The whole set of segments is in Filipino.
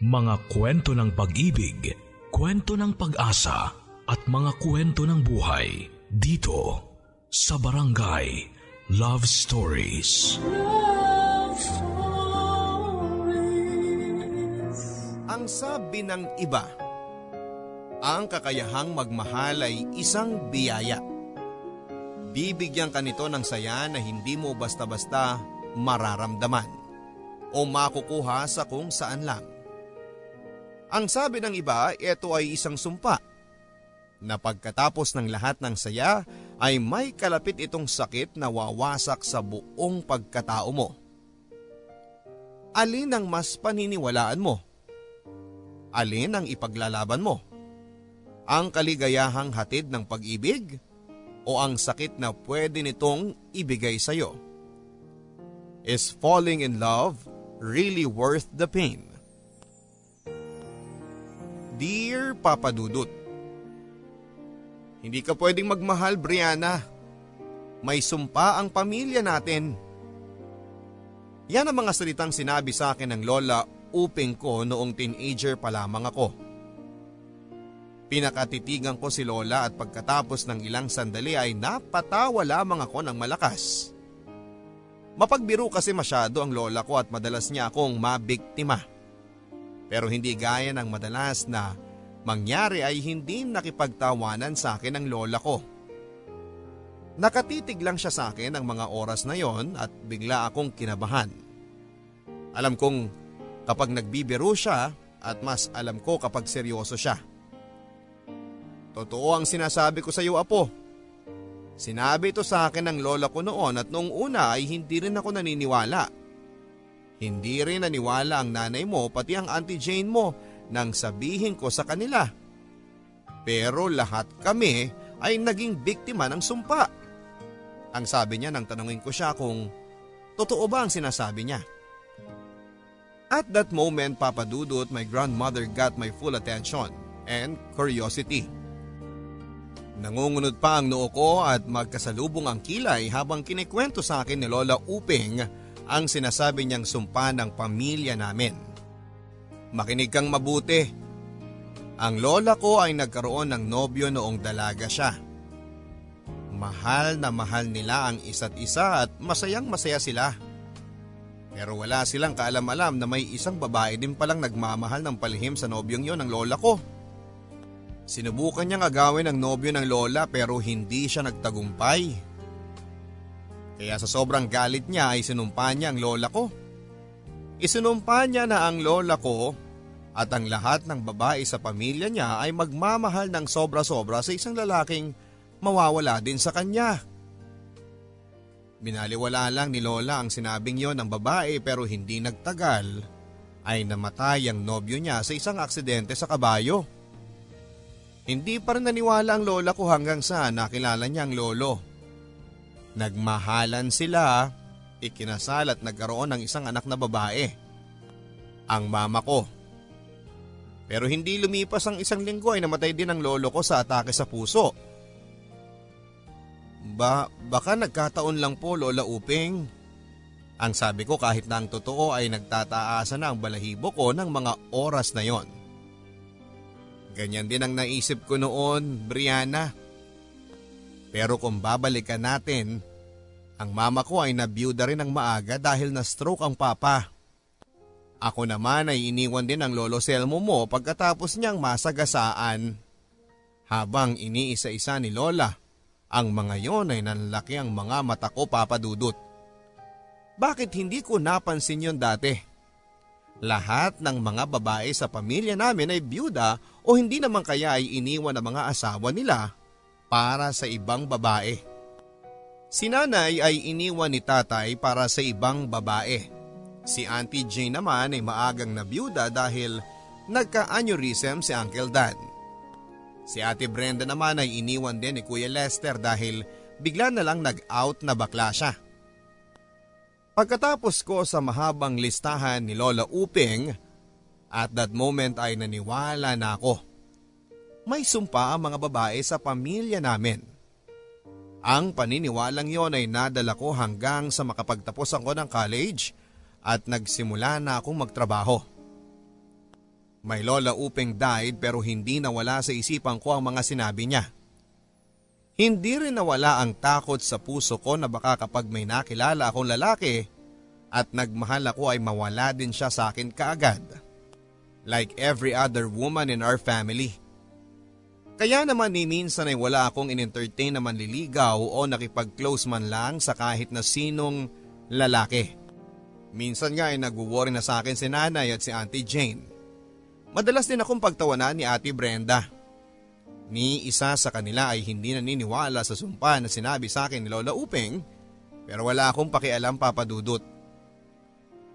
Mga kwento ng pag-ibig, kwento ng pag-asa at mga kwento ng buhay dito sa Barangay Love Stories. Love Stories. Ang sabi ng iba, ang kakayahang magmahal ay isang biyaya. Bibigyan ka nito ng saya na hindi mo basta-basta mararamdaman o makukuha sa kung saan lang. Ang sabi ng iba, ito ay isang sumpa na pagkatapos ng lahat ng saya ay may kalapit itong sakit na wawasak sa buong pagkatao mo. Alin ang mas paniniwalaan mo? Alin ang ipaglalaban mo? Ang kaligayahang hatid ng pag-ibig o ang sakit na pwede nitong ibigay sa iyo? Is falling in love really worth the pain? Dear Papa Dudut, hindi ka pwedeng magmahal, Brianna. May sumpa ang pamilya natin. Yan ang mga salitang sinabi sa akin ng Lola Uping ko noong teenager pa lamang ako. Pinakatitigan ko si Lola at pagkatapos ng ilang sandali ay napatawa lamang ako ng malakas. Mapagbiro kasi masyado ang Lola ko at madalas niya akong mabiktima. Pero hindi gaya ng madalas na mangyari ay hindi nakipagtawanan sa akin ang lola ko. Nakatitig lang siya sa akin ang mga oras na yon at bigla akong kinabahan. Alam kong kapag nagbibiro siya at mas alam ko kapag seryoso siya. Totoo ang sinasabi ko sa iyo, Apo. Sinabi ito sa akin ng lola ko noon at noong una ay hindi rin ako naniniwala. Hindi rin naniwala ang nanay mo pati ang Auntie Jane mo nang sabihin ko sa kanila. Pero lahat kami ay naging biktima ng sumpa. Ang sabi niya nang tanungin ko siya kung totoo ba ang sinasabi niya. At that moment, Papa Dudut, my grandmother got my full attention and curiosity. Nangungunod pa ang noo ko at magkasalubong ang kilay habang kinikwento sa akin ni Lola Uping ang sinasabi niyang sumpa ng pamilya namin. Makinig kang mabuti. Ang lola ko ay nagkaroon ng nobyo noong dalaga siya. Mahal na mahal nila ang isa't isa at masayang masaya sila. Pero wala silang kaalam-alam na may isang babae din palang nagmamahal ng palihim sa nobyong yon ng lola ko. Sinubukan niyang agawin ang nobyo ng lola pero hindi siya nagtagumpay. Kaya sa sobrang galit niya ay sinumpa niya ang lola ko. Isinumpa niya na ang lola ko at ang lahat ng babae sa pamilya niya ay magmamahal ng sobra-sobra sa isang lalaking mawawala din sa kanya. Binaliwala lang ni Lola ang sinabing yon ng babae pero hindi nagtagal ay namatay ang nobyo niya sa isang aksidente sa kabayo. Hindi pa rin naniwala ang lola ko hanggang sa nakilala niya ang lolo. Nagmahalan sila, ikinasal at nagkaroon ng isang anak na babae, ang mama ko. Pero hindi lumipas ang isang linggo ay namatay din ang lolo ko sa atake sa puso. Baka nagkataon lang po, Lola Uping. Ang sabi ko kahit na ang totoo ay nagtataasa na ang balahibo ko ng mga oras na yon. Ganyan din ang naisip ko noon, Brianna. Pero kung babalikan natin, ang mama ko ay nabiyuda rin ng maaga dahil na-stroke ang papa. Ako naman ay iniwan din ang Lolo Selmo mo pagkatapos niyang masagasaan. Habang iniisa-isa ni Lola, ang mga yon ay nanlaki ang mga mata ko, Papa Dudut. Bakit hindi ko napansin yon dati? Lahat ng mga babae sa pamilya namin ay biyuda o hindi naman kaya ay iniwan ang mga asawa nila para sa ibang babae. Si nanay ay iniwan ni tatay para sa ibang babae. Si Auntie Jane naman ay maagang nabiyuda dahil nagka-aneurysm si Uncle Dan. Si Ate Brenda naman ay iniwan din ni Kuya Lester dahil bigla na lang nag-out na bakla siya. Pagkatapos ko sa mahabang listahan ni Lola Uping, at that moment ay naniwala na ako. May sumpa ang mga babae sa pamilya namin. Ang paniniwalang yon ay nadala ko hanggang sa makapagtapos ako ng college at nagsimula na akong magtrabaho. My Lola Uping died pero hindi nawala sa isipan ko ang mga sinabi niya. Hindi rin nawala ang takot sa puso ko na baka kapag may nakilala akong lalaki at nagmahal ako ay mawala din siya sa akin kaagad. Like every other woman in our family. Kaya naman ni minsan ay wala akong in-entertain na manliligaw o nakipag-close man lang sa kahit na sinong lalaki. Minsan nga ay nagwo-worry na sa akin si Nanay at si Auntie Jane. Madalas din akong pagtawanan ni Ate Brenda. Ni isa sa kanila ay hindi naniniwala sa sumpa na sinabi sa akin ni Lola Uping, pero wala akong pakialam, Papa Dudut.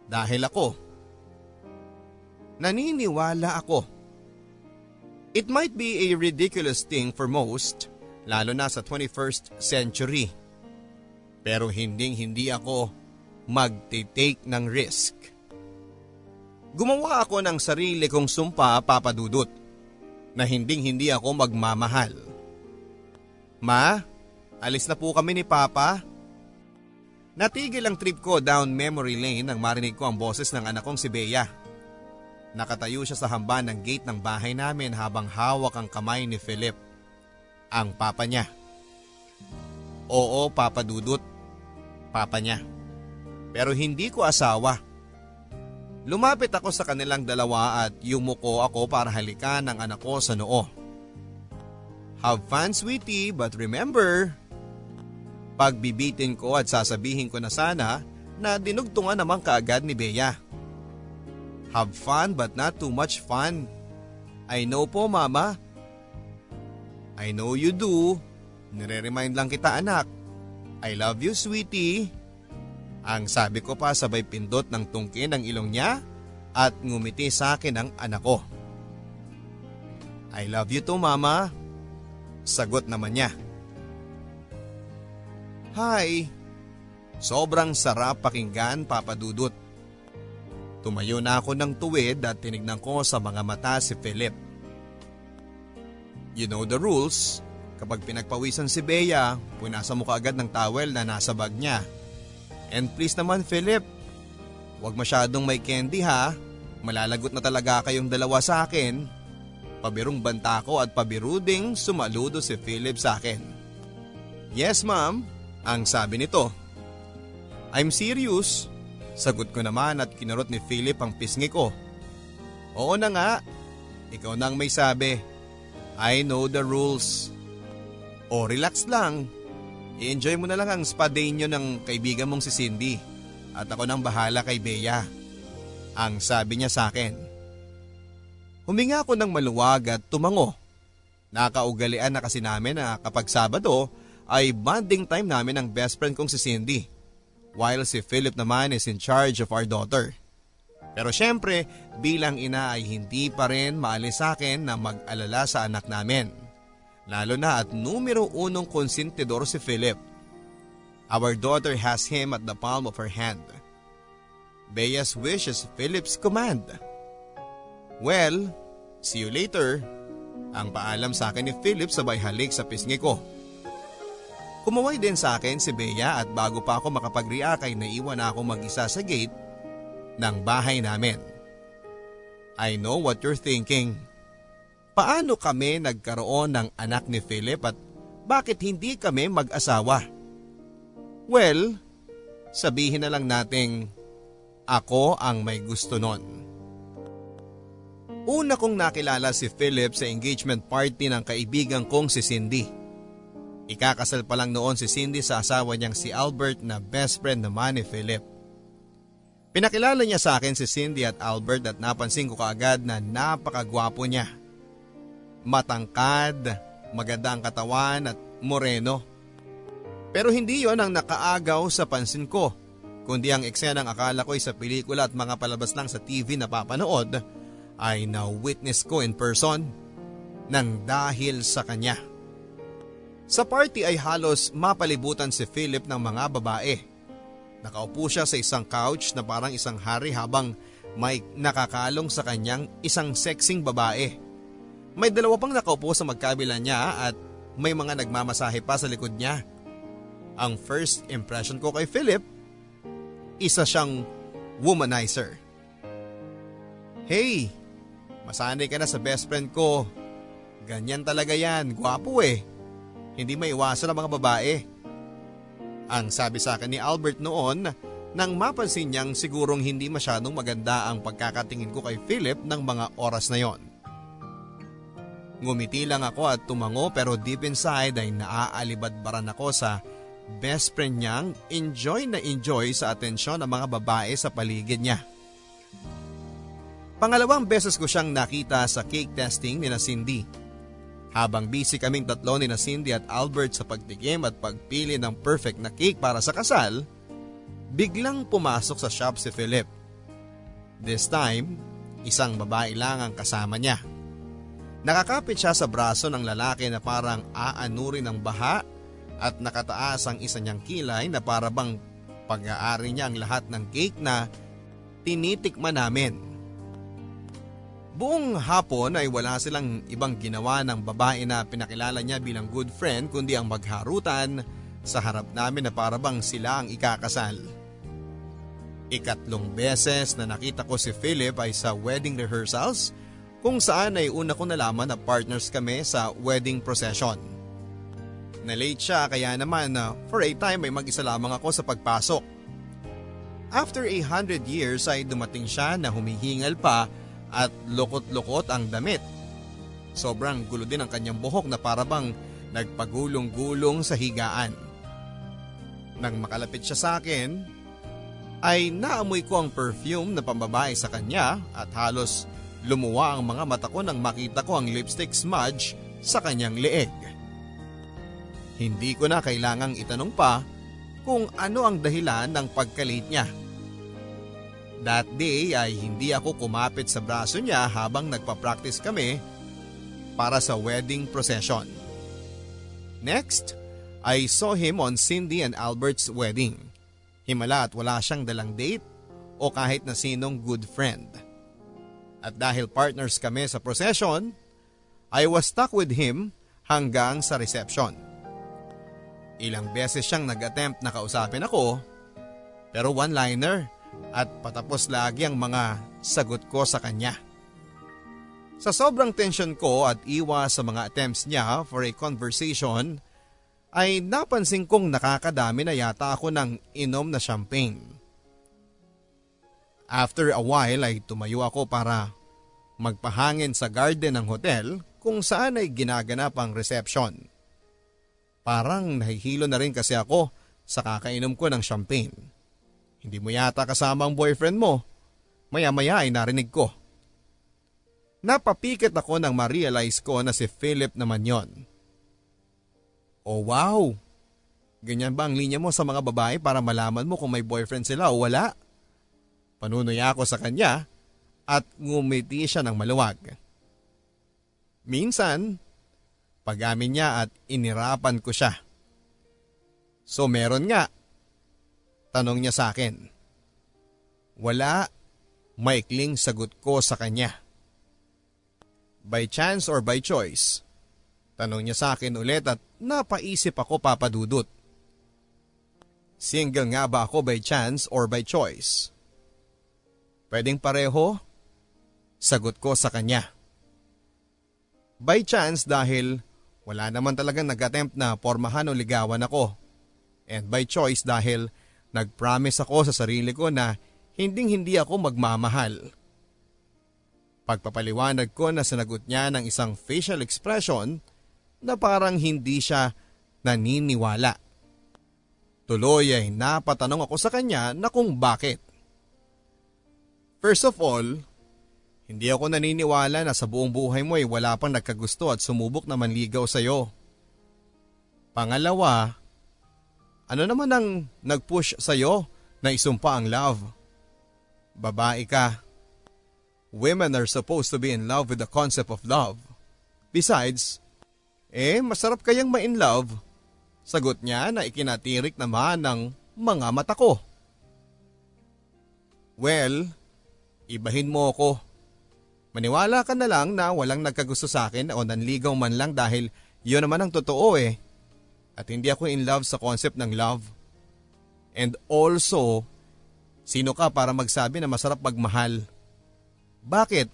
Dahil ako, naniniwala ako. It might be a ridiculous thing for most, lalo na sa 21st century. Pero hindi ako magte-take ng risk. Gumawa ako ng sarili kong sumpa, Papa Dudut, na hindi ako magmamahal. Ma, alis na po kami ni Papa. Natigil ang trip ko down memory lane nang marinig ko ang boses ng anak kong si Bea. Nakatayo siya sa hambaan ng gate ng bahay namin habang hawak ang kamay ni Philip, ang papa niya. Oo, Papa Dudut, papa niya. Pero hindi ko asawa. Lumapit ako sa kanilang dalawa at yumuko ako para halikan ang anak ko sa noo. Have fun, sweetie, but remember. Pagbibitin ko at sasabihin ko na sana na dinugtungan naman kaagad ni Bea. Have fun but not too much fun. I know po, Mama. I know you do. Nire-remind lang kita, anak. I love you, sweetie. Ang sabi ko pa sabay pindot ng tungkin ng ilong niya at ngumiti sa akin ang anak ko. I love you too, Mama. Sagot naman niya. Hi. Sobrang sarap pakinggan, Papa Dudut. Tumayo na ako ng tuwid at tinignan ko sa mga mata si Philip. You know the rules. Kapag pinagpawisan si Bea, punasan mo kaagad ng towel na nasa bag niya. And please naman, Philip, huwag masyadong may candy ha. Malalagot na talaga kayong dalawa sa akin. Pabirong banta ko at pabiruding sumaludo si Philip sa akin. Yes, ma'am, ang sabi nito. I'm serious. Sagot ko naman at kinurot ni Philip ang pisngi ko. Oo na nga, ikaw nang may sabi. I know the rules. O relax lang, i-enjoy mo na lang ang spa day nyo ng kaibigan mong si Cindy at ako nang bahala kay Bea. Ang sabi niya sa akin. Huminga ako ng maluwag at tumango. Nakaugalian na kasi namin na kapag Sabado ay bonding time namin ng best friend kong si Cindy. While si Philip naman is in charge of our daughter. Pero syempre, bilang ina ay hindi pa rin maalis sa akin na mag-alala sa anak namin. Lalo na at numero unong konsentidor si Philip. Our daughter has him at the palm of her hand. Bea's wish is Philip's command. Well, see you later. Ang paalam sa akin ni Philip sabay halik sa pisngi ko. Kumaway din sa akin si Bea at bago pa ako makapag-react ay naiwan ako mag-isa sa gate ng bahay namin. I know what you're thinking. Paano kami nagkaroon ng anak ni Philip at bakit hindi kami mag-asawa? Well, sabihin na lang nating ako ang may gusto nun. Una kong nakilala si Philip sa engagement party ng kaibigan kong si Cindy. Ikakasal pa lang noon si Cindy sa asawa niyang si Albert na best friend naman ni Philip. Pinakilala niya sa akin si Cindy at Albert at napansin ko kaagad na napakagwapo niya. Matangkad, maganda ang katawan at moreno. Pero hindi yon ang nakaagaw sa pansin ko, kundi ang eksenang akala ko'y sa pelikula at mga palabas lang sa TV na papanood ay na-witness ko in person nang dahil sa kanya. Sa party ay halos mapalibutan si Philip ng mga babae. Nakaupo siya sa isang couch na parang isang hari habang may nakakalong sa kanyang isang sexing babae. May dalawa pang nakaupo sa magkabila niya at may mga nagmamasahe pa sa likod niya. Ang first impression ko kay Philip, isa siyang womanizer. Hey, Masanay ka na sa best friend ko. Ganyan talaga yan, gwapo eh. Hindi maiwasan ang mga babae. Ang sabi sa akin ni Albert noon nang mapansin niyang sigurong hindi masyadong maganda ang pagkakatingin ko kay Philip ng mga oras na yon. Ngumiti lang ako at tumango pero deep inside ay naaalibadbaran ako sa best friend niyang enjoy na enjoy sa atensyon ng mga babae sa paligid niya. Pangalawang beses ko siyang nakita sa cake testing ni na Cindy. Habang busy kaming tatlo ni na Cindy at Albert sa pagtikim at pagpili ng perfect na cake para sa kasal, biglang pumasok sa shop si Philip. This time, isang babae lang ang kasama niya. Nakakapit siya sa braso ng lalaki na parang aanuri ng baha at nakataas ang isa niyang kilay na para bang pag-aari niya ang lahat ng cake na tinitikman namin. Buong hapon ay wala silang ibang ginawa ng babae na pinakilala niya bilang good friend kundi ang magharutan sa harap namin na parabang sila ang ikakasal. Ikatlong beses na nakita ko si Philip ay sa wedding rehearsals kung saan ay una ko nalaman na partners kami sa wedding procession. Nalate siya kaya naman for a time ay mag-isa lamang ako sa pagpasok. After 100 years ay dumating siya na humihingal pa at lukot-lukot ang damit. Sobrang gulo din ang kanyang buhok na parabang nagpagulong-gulong sa higaan. Nang makalapit siya sa akin, ay naamoy ko ang perfume na pambabae sa kanya at halos lumuwa ang mga mata ko nang makita ko ang lipstick smudge sa kanyang leeg. Hindi ko na kailangang itanong pa kung ano ang dahilan ng pagkalate niya. That day ay hindi ako kumapit sa braso niya habang nagpa-practice kami para sa wedding procession. Next, I saw him on Cindy and Albert's wedding. Himala at wala siyang dalang date o kahit na sinong good friend. At dahil partners kami sa procession, I was stuck with him hanggang sa reception. Ilang beses siyang nag-attempt na kausapin ako, pero one-liner. At patapos lagi ang mga sagot ko sa kanya. Sa sobrang tension ko at iwas sa mga attempts niya for a conversation, ay napansin kong nakakadami na yata ako ng inom na champagne. After a while ay tumayo ako para magpahangin sa garden ng hotel kung saan ay ginaganap ang reception. Parang nahihilo na rin kasi ako sa kakainom ko ng champagne. Hindi mo yata kasama ang boyfriend mo. Maya-maya ay narinig ko. Napapikit ako nang ma-realize ko na si Philip naman yon. Oh wow! Ganyan ba ang linya mo sa mga babae para malaman mo kung may boyfriend sila o wala? Panunoy ako sa kanya at ngumiti siya ng maluwag. Minsan, pag-amin niya at inirapan ko siya. So meron nga. Tanong niya sa akin. Wala, maikling sagot ko sa kanya. By chance or by choice? Tanong niya sa akin ulit at napaisip ako papadudot. Single nga ba ako by chance or by choice? Pwedeng pareho? Sagot ko sa kanya. By chance dahil wala naman talagang nag-attempt na pormahan o ligawan ako. And by choice dahil nag-promise ako sa sarili ko na hinding-hindi ako magmamahal. Pagpapaliwanag ko na sinagot niya ng isang facial expression na parang hindi siya naniniwala. Tuloy ay napatanong ako sa kanya na kung bakit. First of all, hindi ako naniniwala na sa buong buhay mo ay wala pang nagkagusto at sumubok na manligaw sa'yo. Pangalawa, ano naman ang nag-push sa'yo na isumpa ang love? Babae ka. Women are supposed to be in love with the concept of love. Besides, masarap kayang ma-in love. Sagot niya na ikinatirik naman ng mga mata ko. Well, ibahin mo ako. Maniwala ka na lang na walang nagkagusto sa akin o nanligaw man lang dahil yun naman ang totoo . At hindi ako in love sa concept ng love. And also, sino ka para magsabi na masarap magmahal? Bakit?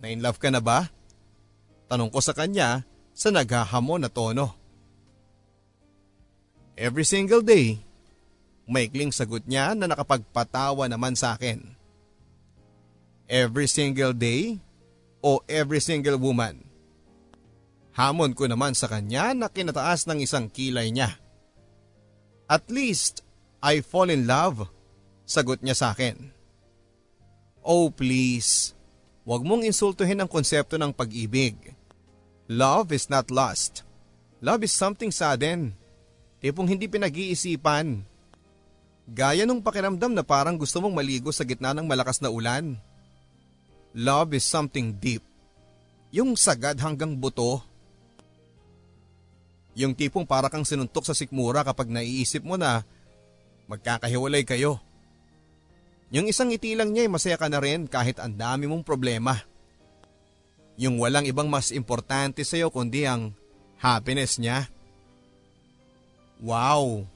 Na in love ka na ba? Tanong ko sa kanya sa naghahamon na tono. Every single day, maikling sagot niya na nakapagpatawa naman sa akin. Every single day o every single woman? Hamon ko naman sa kanya na kinataas ng isang kilay niya. At least, I fall in love, sagot niya sa akin. Oh please, wag mong insultuhin ang konsepto ng pag-ibig. Love is not lost. Love is something sudden. Tipong hindi pinag-iisipan. Gaya nung pakiramdam na parang gusto mong maligo sa gitna ng malakas na ulan. Love is something deep. Yung sagad hanggang buto. Yung tipong para kang sinuntok sa sikmura kapag naiisip mo na magkakahiwalay kayo. Yung isang ngiti lang niya ay masaya ka na rin kahit ang dami mong problema. Yung walang ibang mas importante sa'yo kundi ang happiness niya. Wow!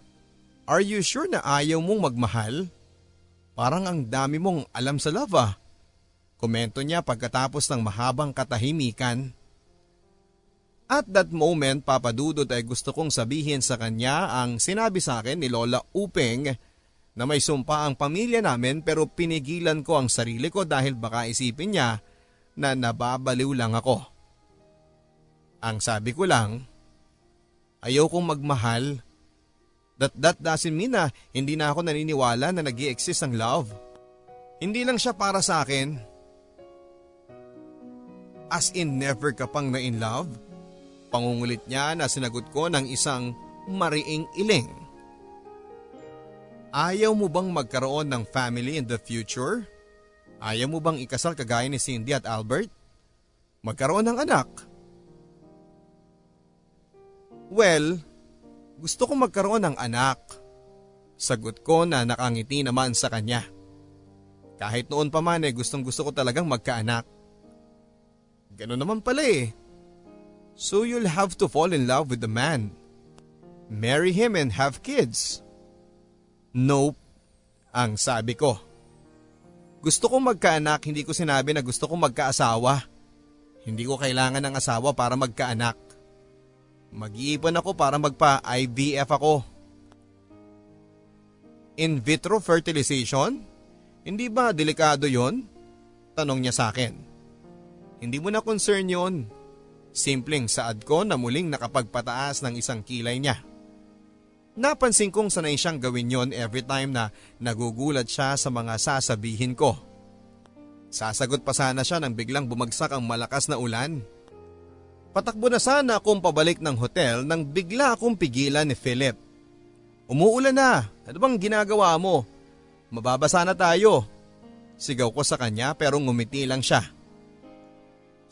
Are you sure na ayaw mong magmahal? Parang ang dami mong alam sa love ah. Komento niya pagkatapos ng mahabang katahimikan. At that moment, Papa Dudut, ay gusto kong sabihin sa kanya ang sinabi sa akin ni Lola Uping na may sumpa ang pamilya namin, pero pinigilan ko ang sarili ko dahil baka isipin niya na nababaliw lang ako. Ang sabi ko lang, ayaw kong magmahal. That doesn't mean na hindi na ako naniniwala na nag-i-exist ang love. Hindi lang siya para sa akin. As in never ka pang na in love? Pangungulit niya na sinagot ko ng isang mariing iling. Ayaw mo bang magkaroon ng family in the future? Ayaw mo bang ikasal kagaya ni Cindy at Albert? Magkaroon ng anak? Well, gusto ko magkaroon ng anak. Sagot ko na nakangiti naman sa kanya. Kahit noon pa man eh, gustong gusto ko talagang magkaanak. Ganun naman pala eh. So you'll have to fall in love with the man. Marry him and have kids. Nope, ang sabi ko. Gusto ko magkaanak, hindi ko sinabi na gusto ko magkaasawa. Hindi ko kailangan ng asawa para magkaanak. Mag-iipon ako para magpa-IVF ako. In vitro fertilization? Hindi ba delikado yon? Tanong niya sa akin. Hindi mo na concern yon. Simpleng saad ko na muling nakapagpataas ng isang kilay niya. Napansin kong sanay siyang gawin yon every time na nagugulat siya sa mga sasabihin ko. Sasagot pa sana siya nang biglang bumagsak ang malakas na ulan. Patakbo na sana akong pabalik ng hotel nang bigla akong pigilan ni Philip. Umuulan na, ano bang ginagawa mo? Mababasa na tayo. Sigaw ko sa kanya pero ngumiti lang siya.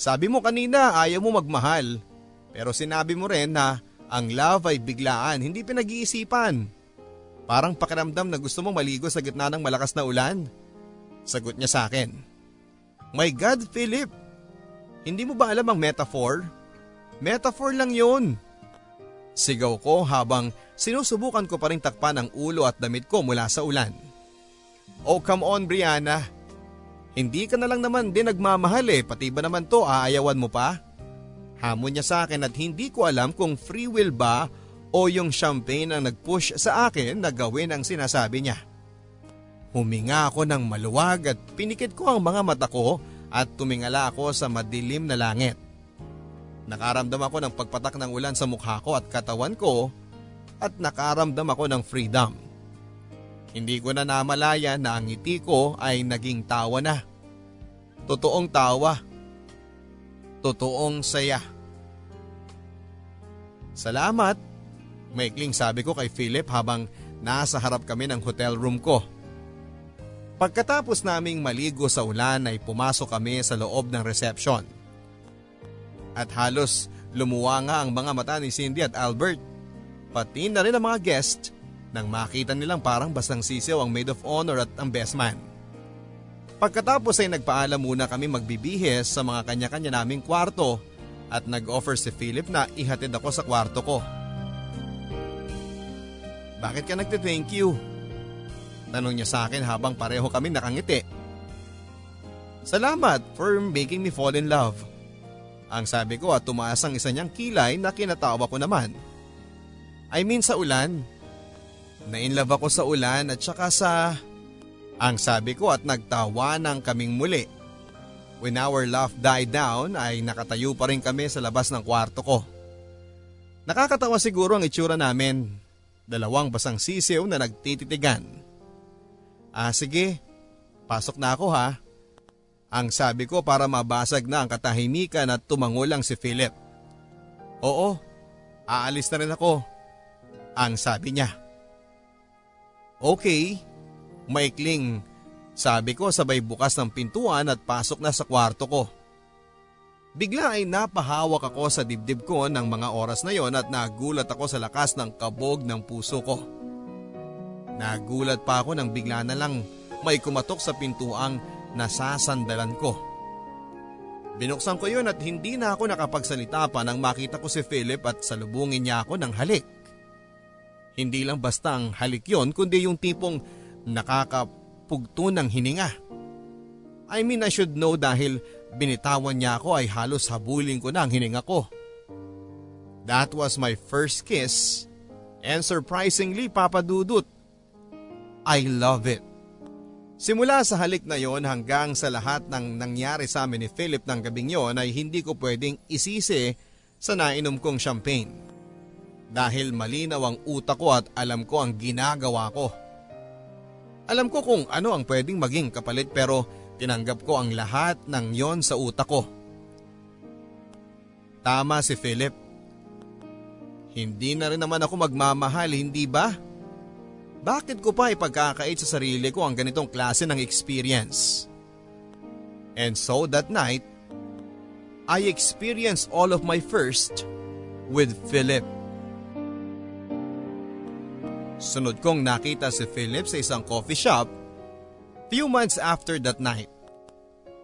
Sabi mo kanina ayaw mo magmahal, pero sinabi mo rin na ang love ay biglaan, hindi pinag-iisipan. Parang pakiramdam na gusto mong maligo sa gitna ng malakas na ulan. Sagot niya sa akin. My God, Philip! Hindi mo ba alam ang metaphor? Metaphor lang yun. Sigaw ko habang sinusubukan ko pa rin takpan ang ulo at damit ko mula sa ulan. Oh come on Brianna, hindi ka na lang naman din nagmamahal eh, pati ba naman to aayawan mo pa? Hamon niya sa akin at hindi ko alam kung free will ba o yung champagne ang nagpush sa akin na gawin ang sinasabi niya. Huminga ako ng maluwag at pinikit ko ang mga mata ko at tumingala ako sa madilim na langit. Nakaramdam ako ng pagpatak ng ulan sa mukha ko at katawan ko at nakaramdam ako ng freedom. Hindi ko na namalaya na ang ngiti ko ay naging tawa na. Totoong tawa. Totoong saya. Salamat, maikling sabi ko kay Philip habang nasa harap kami ng hotel room ko. Pagkatapos naming maligo sa ulan ay pumasok kami sa loob ng reception. At halos lumuwa nga ang mga mata ni Cindy at Albert, pati na rin ang mga guest nang makita nilang parang basang sisiw ang maid of honor at ang best man. Pagkatapos ay nagpaalam muna kami magbibihis sa mga kanya-kanya naming kwarto at nag-offer si Philip na ihatid ako sa kwarto ko. Bakit ka nagte-thank you? Tanong niya sa akin habang pareho kami nakangiti. Salamat for making me fall in love. Ang sabi ko at tumaas ang isa niyang kilay na kinatawa ko naman. I mean sa ulan. Na-inlove ako sa ulan at saka sa… Ang sabi ko at nagtawa ng kaming muli. When our laugh died down ay nakatayo pa rin kami sa labas ng kwarto ko. Nakakatawa siguro ang itsura namin. Dalawang basang sisiw na nagtititigan. Ah sige, pasok na ako ha. Ang sabi ko para mabasag na ang katahimikan at tumangulang si Philip. Oo, aalis na rin ako. Ang sabi niya. Okay, maikling. Sabi ko sabay bukas ng pintuan at pasok na sa kwarto ko. Bigla ay napahawak ako sa dibdib ko ng mga oras na yon at nagulat ako sa lakas ng kabog ng puso ko. Nagulat pa ako nang bigla na lang may kumatok sa pintuang nasasandalan ko. Binuksan ko yun at hindi na ako nakapagsalita pa nang makita ko si Philip at salubungin niya ako ng halik. Hindi lang basta ang halik yon kundi yung tipong nakakapugto ng hininga. I mean I should know dahil binitawan niya ako ay halos habulin ko na ang hininga ko. That was my first kiss and surprisingly Papa Dudut, I love it. Simula sa halik na yon hanggang sa lahat ng nangyari sa amin ni Philip ng gabing yon ay hindi ko pwedeng isisi sa nainom kong champagne. Dahil malinaw ang utak ko at alam ko ang ginagawa ko. Alam ko kung ano ang pwedeng maging kapalit pero tinanggap ko ang lahat ng yon sa utak ko. Tama si Philip. Hindi na rin naman ako magmamahal, hindi ba? Bakit ko pa ipagkakait sa sarili ko ang ganitong klase ng experience? And so that night, I experienced all of my first with Philip. Sunod kong nakita si Philip sa isang coffee shop few months after that night.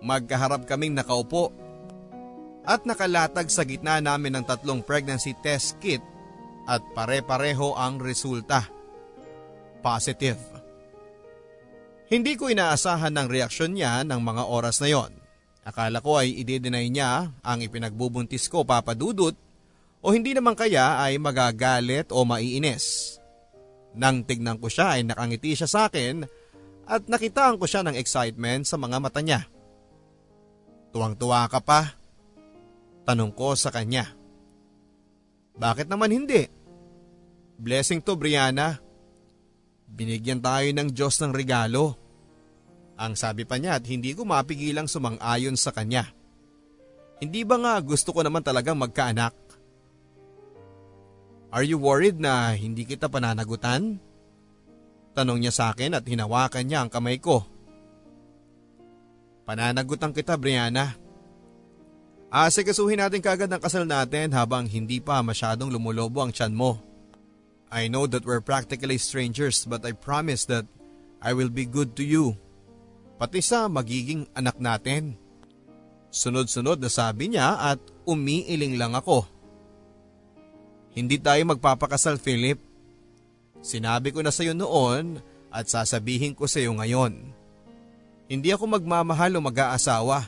Magkaharap kaming nakaupo at nakalatag sa gitna namin ng tatlong pregnancy test kit at pare-pareho ang resulta. Positive. Hindi ko inaasahan ng reaksyon niya ng mga oras na yon. Akala ko ay i-deny niya ang ipinagbubuntis ko, Papa Dudut, o hindi naman kaya ay magagalit o maiinis. Nang tignan ko siya ay nakangiti siya sa akin at nakitaan ko siya ng excitement sa mga mata niya. Tuwang-tuwa ka pa? Tanong ko sa kanya. Bakit naman hindi? Blessing to, Brianna. Binigyan tayo ng Diyos ng regalo. Ang sabi pa niya at hindi ko mapigilang sumang-ayon sa kanya. Hindi ba nga gusto ko naman talagang magkaanak? Are you worried na hindi kita pananagutan? Tanong niya sa akin at hinawakan niya ang kamay ko. Pananagutan kita, Brianna. Asikasuhin natin kaagad ang kasal natin habang hindi pa masyadong lumulobo ang tiyan mo. I know that we're practically strangers but I promise that I will be good to you. Pati sa magiging anak natin. Sunod-sunod na sabi niya at umiiling lang ako. Hindi tayo magpapakasal, Philip. Sinabi ko na sa iyo noon at sasabihin ko sa iyo ngayon. Hindi ako magmamahal o mag-aasawa.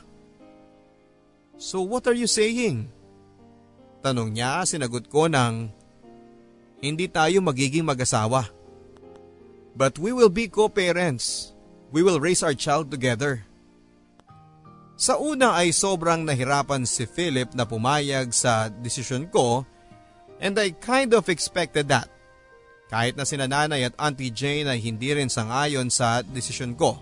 So what are you saying? Tanong niya, sinagot ko ng, hindi tayo magiging mag-asawa. But we will be co-parents. We will raise our child together. Sa una ay sobrang nahirapan si Philip na pumayag sa desisyon ko. And I kind of expected that. Kahit na sina Nanay at Auntie Jane ay hindi rin sangayon sa desisyon ko.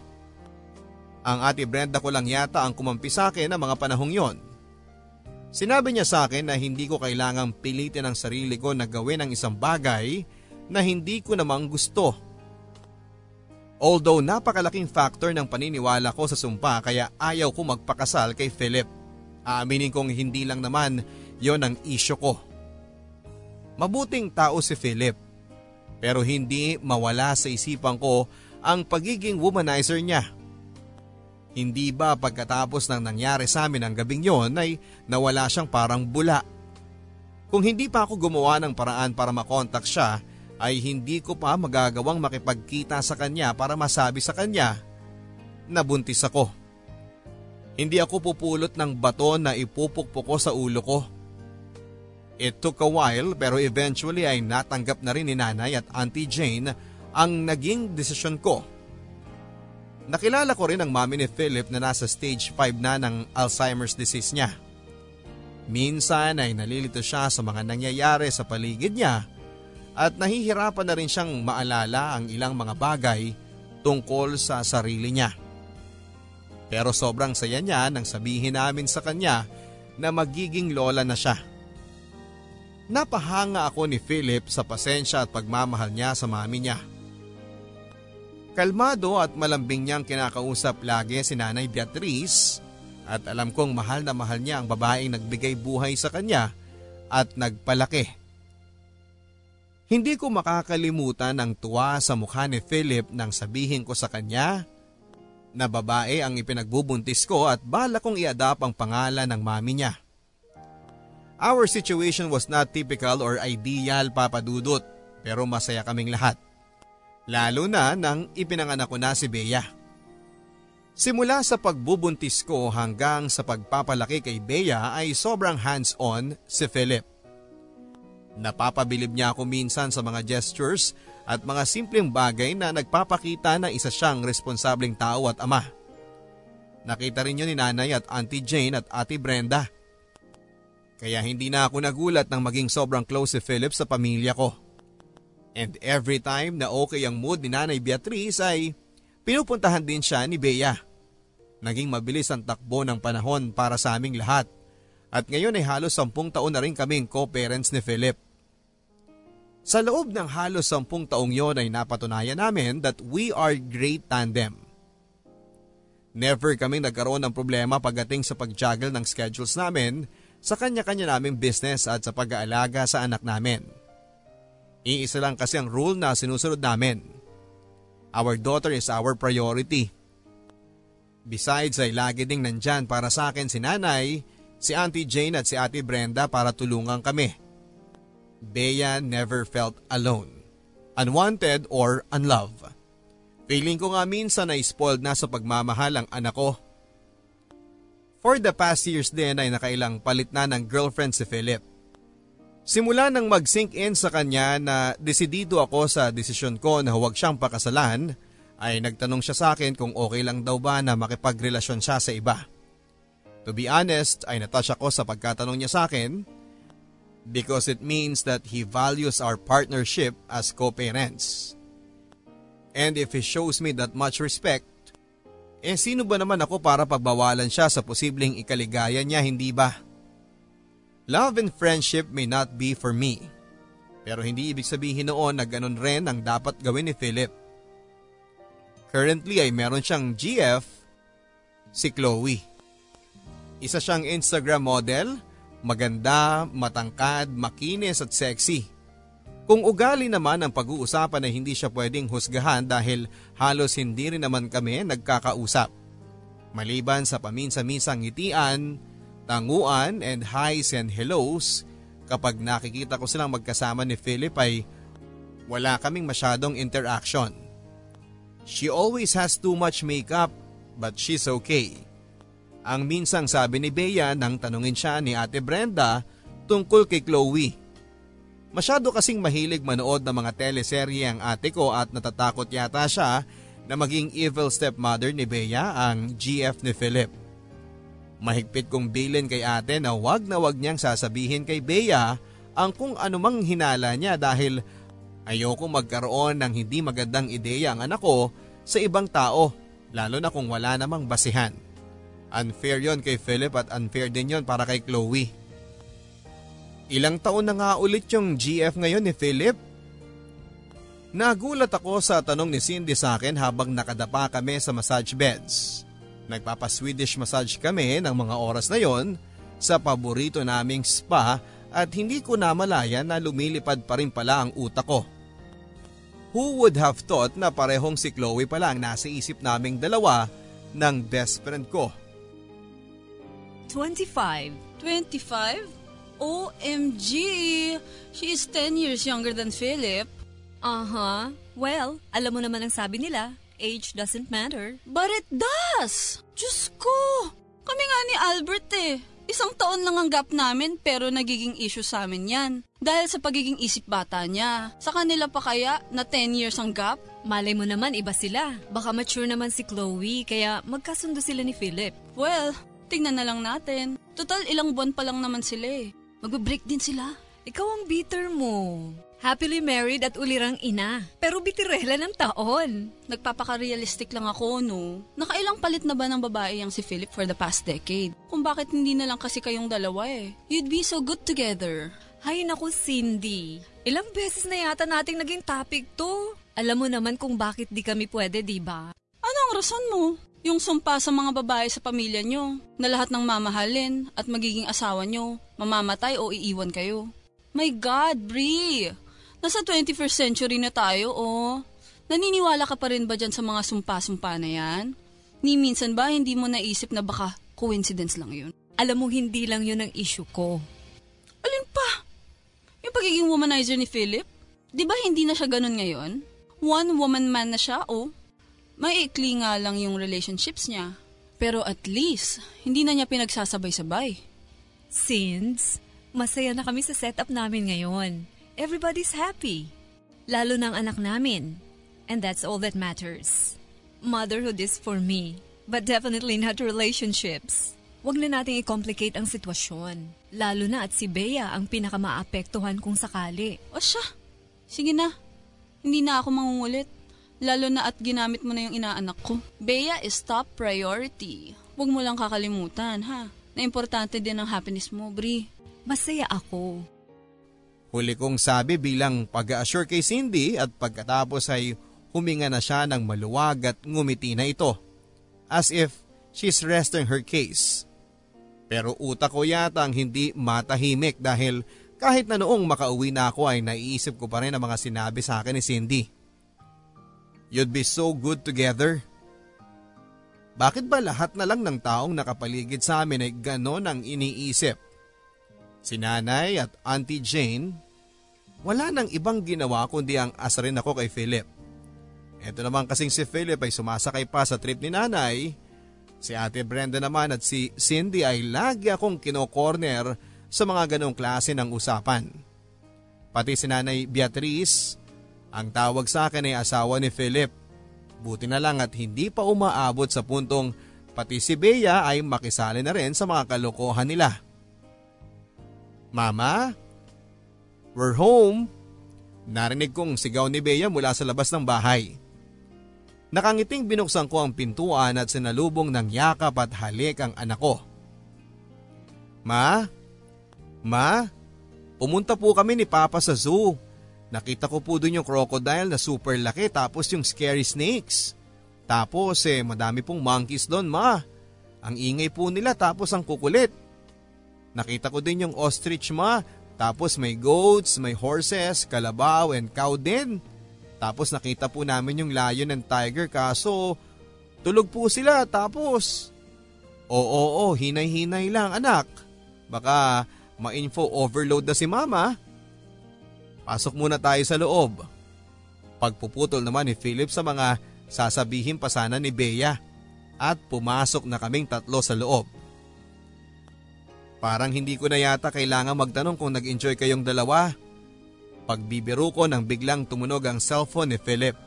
Ang Ate Brenda ko lang yata ang kumampi sa akin ng mga panahong yon. Sinabi niya sa akin na hindi ko kailangang pilitin ang sarili ko na gawin ang isang bagay na hindi ko namang gusto. Although napakalaking factor ng paniniwala ko sa sumpa kaya ayaw ko magpakasal kay Philip. Aaminin kong hindi lang naman yon ang isyo ko. Mabuting tao si Philip, pero hindi mawala sa isipan ko ang pagiging womanizer niya. Hindi ba pagkatapos ng nangyari sa amin ang gabing yon ay nawala siyang parang bula? Kung hindi pa ako gumawa ng paraan para makontak siya, ay hindi ko pa magagawang makipagkita sa kanya para masabi sa kanya na buntis ako. Hindi ako pupulot ng bato na ipupukpok ko sa ulo ko. It took a while pero eventually ay natanggap na rin ni Nanay at Auntie Jane ang naging desisyon ko. Nakilala ko rin ang mami ni Philip na nasa stage 5 na ng Alzheimer's disease niya. Minsan ay nalilito siya sa mga nangyayari sa paligid niya at nahihirapan na rin siyang maalala ang ilang mga bagay tungkol sa sarili niya. Pero sobrang saya niya nang sabihin namin sa kanya na magiging lola na siya. Napahanga ako ni Philip sa pasensya at pagmamahal niya sa mami niya. Kalmado at malambing niyang kinakausap lagi si Nanay Beatriz at alam kong mahal na mahal niya ang babaeng nagbigay buhay sa kanya at nagpalaki. Hindi ko makakalimutan ang tuwa sa mukha ni Philip nang sabihin ko sa kanya na babae ang ipinagbubuntis ko at bala kong i-adopt ang pangalan ng mami niya. Our situation was not typical or ideal, Papa Dudut, pero masaya kaming lahat. Lalo na nang ipinanganak ko na si Bea. Simula sa pagbubuntis ko hanggang sa pagpapalaki kay Bea ay sobrang hands-on si Philip. Napapabilib niya ako minsan sa mga gestures at mga simpleng bagay na nagpapakita na isa siyang responsableng tao at ama. Nakita rin yun ni Nanay at Auntie Jane at Ate Brenda. Kaya hindi na ako nagulat nang maging sobrang close si Philip sa pamilya ko. And every time na okay ang mood ni Nanay Beatriz ay pinupuntahan din siya ni Bea. Naging mabilis ang takbo ng panahon para sa aming lahat. At ngayon ay halos 10 taon na rin kaming co-parents ni Philip. Sa loob ng halos 10 taong yon ay napatunayan namin that we are great tandem. Never kaming nagkaroon ng problema pagdating sa pag-juggle ng schedules namin sa kanya-kanya naming business at sa pag-aalaga sa anak namin. Iisa lang kasi ang rule na sinusunod namin. Our daughter is our priority. Besides ay lagi ding nandyan para sa akin si Nanay, si Auntie Jane at si Ate Brenda para tulungan kami. Bea never felt alone, unwanted or unloved. Feeling ko nga minsan na spoiled na sa pagmamahal ang anak ko. For the past years din ay nakailang palit na ng girlfriend si Philip. Simula nang mag-sink in sa kanya na desidido ako sa desisyon ko na huwag siyang pakasalan, ay nagtanong siya sa akin kung okay lang daw ba na makipagrelasyon siya sa iba. To be honest, ay natouch ako sa pagkatanong niya sa akin because it means that he values our partnership as co-parents. And if he shows me that much respect, sino ba naman ako para pagbawalan siya sa posibleng ikaligaya niya, hindi ba? Love and friendship may not be for me, pero hindi ibig sabihin noon na ganun rin ang dapat gawin ni Philip. Currently ay meron siyang GF, si Chloe. Isa siyang Instagram model, maganda, matangkad, makinis at sexy. Kung ugali naman ang pag-uusapan ay hindi siya pwedeng husgahan dahil halos hindi rin naman kami nagkakausap. Maliban sa paminsan-minsang ngitian, tanguan and highs and hellos, kapag nakikita ko silang magkasama ni Philip ay wala kaming masyadong interaction. She always has too much makeup but she's okay. Ang minsang sabi ni Bea nang tanungin siya ni Ate Brenda tungkol kay Chloe. Masyado kasing mahilig manood ng mga teleserye ang ate ko at natatakot yata siya na maging evil stepmother ni Bea ang GF ni Philip. Mahigpit kong bilin kay ate na wag niyang sasabihin kay Bea ang kung anumang hinala niya dahil ayoko magkaroon ng hindi magandang ideya ang anak ko sa ibang tao, lalo na kung wala namang basihan. Unfair yon kay Philip at unfair din yon para kay Chloe. Ilang taon na nga ulit yung GF ngayon ni Philip? Nagulat ako sa tanong ni Cindy sa akin habang nakadapa kami sa massage beds. Nagpapa-Swedish massage kami ng mga oras na yon sa paborito naming spa at hindi ko namalaya na lumilipad pa rin pala ang utak ko. Who would have thought na parehong si Chloe pala ang nasa isip naming dalawa ng best friend ko? 25? OMG! She is 10 years younger than Philip. Uh-huh. Well, alam mo naman ang sabi nila. Age doesn't matter. But it does! Diyos ko! Kami nga ni Albert eh. 1 taon lang ang gap namin pero nagiging issue sa amin yan. Dahil sa pagiging isip bata niya. Sa kanila pa kaya na 10 years ang gap? Malay mo naman, iba sila. Baka mature naman si Chloe kaya magkasundo sila ni Philip. Well, tingnan na lang natin. Total ilang buwan pa lang naman sila eh. Magbe-break din sila. Ikaw ang bitter mo. Happily married at ulirang ina. Pero bitirela ng taon. Nagpapaka-realistic lang ako, no? Nakailang palit na ba ng babae yang si Philip for the past decade? Kung bakit hindi na lang kasi kayong dalawa eh. You'd be so good together. Hay naku, Cindy. Ilang beses na yata nating naging topic to. Alam mo naman kung bakit di kami pwede, diba? Ano ang rason mo? Yung sumpa sa mga babae sa pamilya nyo, na lahat ng mamahalin at magiging asawa nyo, mamamatay o iiwan kayo. My God, Brie! Nasa 21st century na tayo, oh. Naniniwala ka pa rin ba dyan sa mga sumpa-sumpa na yan? Ni minsan ba hindi mo naisip na baka coincidence lang yun? Alam mo, hindi lang yun ang issue ko. Alin pa? Yung pagiging womanizer ni Philip? Di ba hindi na siya ganun ngayon? One woman man na siya, oh. Maiikli nga lang yung relationships niya. Pero at least, hindi na niya pinagsasabay-sabay. Since, masaya na kami sa setup namin ngayon. Everybody's happy. Lalo ng anak namin. And that's all that matters. Motherhood is for me, but definitely not relationships. Huwag na nating i-complicate ang sitwasyon. Lalo na at si Bea ang pinakamaaapektuhan kung sakali. O siya, sige na. Hindi na ako mangungulit. Lalo na at ginamit mo na yung inaanak ko. Bea is top priority. Huwag mo lang kakalimutan, ha? Na importante din ang happiness mo, Bri. Masaya ako. Huli kong sabi bilang pag-assure kay Cindy at pagkatapos ay huminga na siya ng maluwag at ngumiti na ito. As if she's resting her case. Pero utak ko yata ang hindi matahimik dahil kahit na noong makauwi na ako ay naiisip ko pa rin ang mga sinabi sa akin ni Cindy. You'd be so good together. Bakit ba lahat na lang ng taong nakapaligid sa amin ay ganon ang iniisip? Si Nanay at Auntie Jane, wala nang ibang ginawa kundi ang asarin ako kay Philip. Ito naman kasing si Philip ay sumasakay pa sa trip ni Nanay. Si Ate Brenda naman at si Cindy ay lagi akong kinokorner sa mga ganong klase ng usapan. Pati si Nanay Beatriz, ang tawag sa akin ay asawa ni Philip. Buti na lang at hindi pa umaabot sa puntong pati si Bea ay makisali na rin sa mga kalokohan nila. Mama, we're home. Narinig kong sigaw ni Bea mula sa labas ng bahay. Nakangiting binuksan ko ang pintuan at sinalubong ng yakap at halik ang anak ko. Ma, pumunta po kami ni Papa sa zoo. Nakita ko po doon yung crocodile na super laki tapos yung scary snakes. Tapos madami pong monkeys doon, Ma. Ang ingay po nila tapos ang kukulit. Nakita ko din yung ostrich, Ma, tapos may goats, may horses, kalabaw and cow din. Tapos nakita po namin yung lion and tiger kaso tulog po sila tapos. Oo, hinay-hinay lang anak. Baka ma-info overload na si Mama. Pasok muna tayo sa loob. Pagpuputol naman ni Philip sa mga sasabihin pa sana ni Bea at pumasok na kaming tatlo sa loob. Parang hindi ko na yata kailangan magtanong kung nag-enjoy kayong dalawa. Pagbibiro ko nang biglang tumunog ang cellphone ni Philip.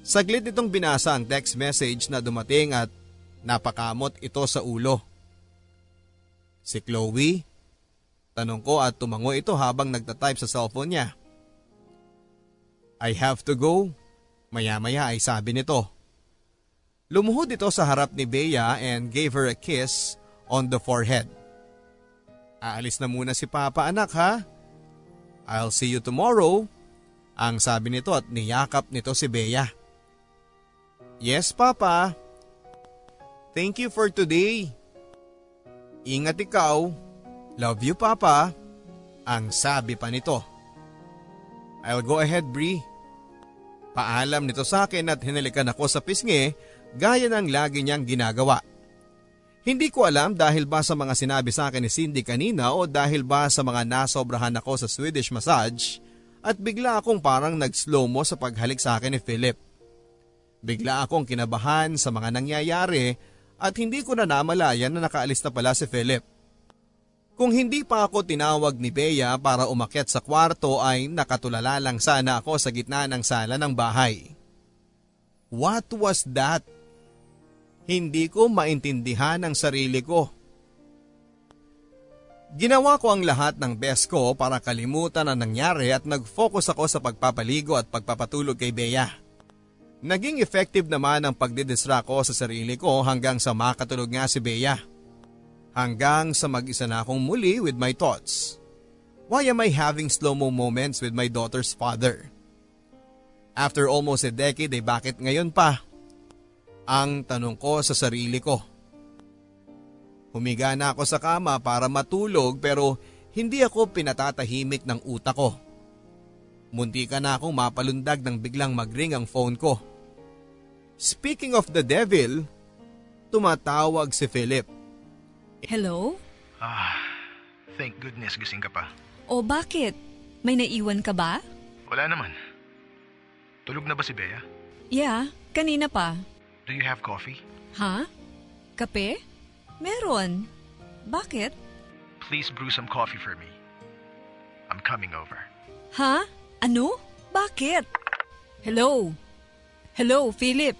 Saglit nitong binasa ang text message na dumating at napakamot ito sa ulo. Si Chloe? Tanong ko at tumango ito habang nagtatype sa cellphone niya. I have to go. Maya-maya ay sabi nito. Lumuhod ito sa harap ni Bea and gave her a kiss on the forehead. Aalis na muna si Papa anak ha. I'll see you tomorrow. Ang sabi nito at niyakap nito si Bea. Yes Papa. Thank you for today. Ingat ikaw. Love you Papa. Ang sabi pa nito. I'll go ahead Brie. Paalam nito sa akin at hinalikan ako sa pisngi gaya ng lagi niyang ginagawa. Hindi ko alam dahil ba sa mga sinabi sa akin ni Cindy kanina o dahil ba sa mga nasobrahan ako sa Swedish massage at bigla akong parang nag-slow-mo sa paghalik sa akin ni Philip. Bigla akong kinabahan sa mga nangyayari at hindi ko na namalayan na nakaalis na pala si Philip. Kung hindi pa ako tinawag ni Bea para umakyat sa kwarto ay nakatulala lang sana ako sa gitna ng sala ng bahay. What was that? Hindi ko maintindihan ang sarili ko. Ginawa ko ang lahat ng best ko para kalimutan ang nangyari at nag-focus ako sa pagpapaligo at pagpapatulog kay Bea. Naging effective naman ang pagdidistra ko sa sarili ko hanggang sa makatulog nga si Bea. Hanggang sa mag-isa na akong muli with my thoughts. Why am I having slow-mo moments with my daughter's father? After almost a decade ay bakit ngayon pa? Ang tanong ko sa sarili ko. Humiga na ako sa kama para matulog pero hindi ako pinatatahimik ng utak ko. Muntikan na akong mapalundag nang biglang mag-ring ang phone ko. Speaking of the devil, tumatawag si Philip. Hello? Ah, thank goodness gising ka pa. O bakit? May naiwan ka ba? Wala naman. Tulog na ba si Bea? Yeah, kanina pa. Do you have coffee? Ha? Kape? Meron. Bakit? Please brew some coffee for me. I'm coming over. Ha? Ano? Bakit? Hello? Hello, Philip?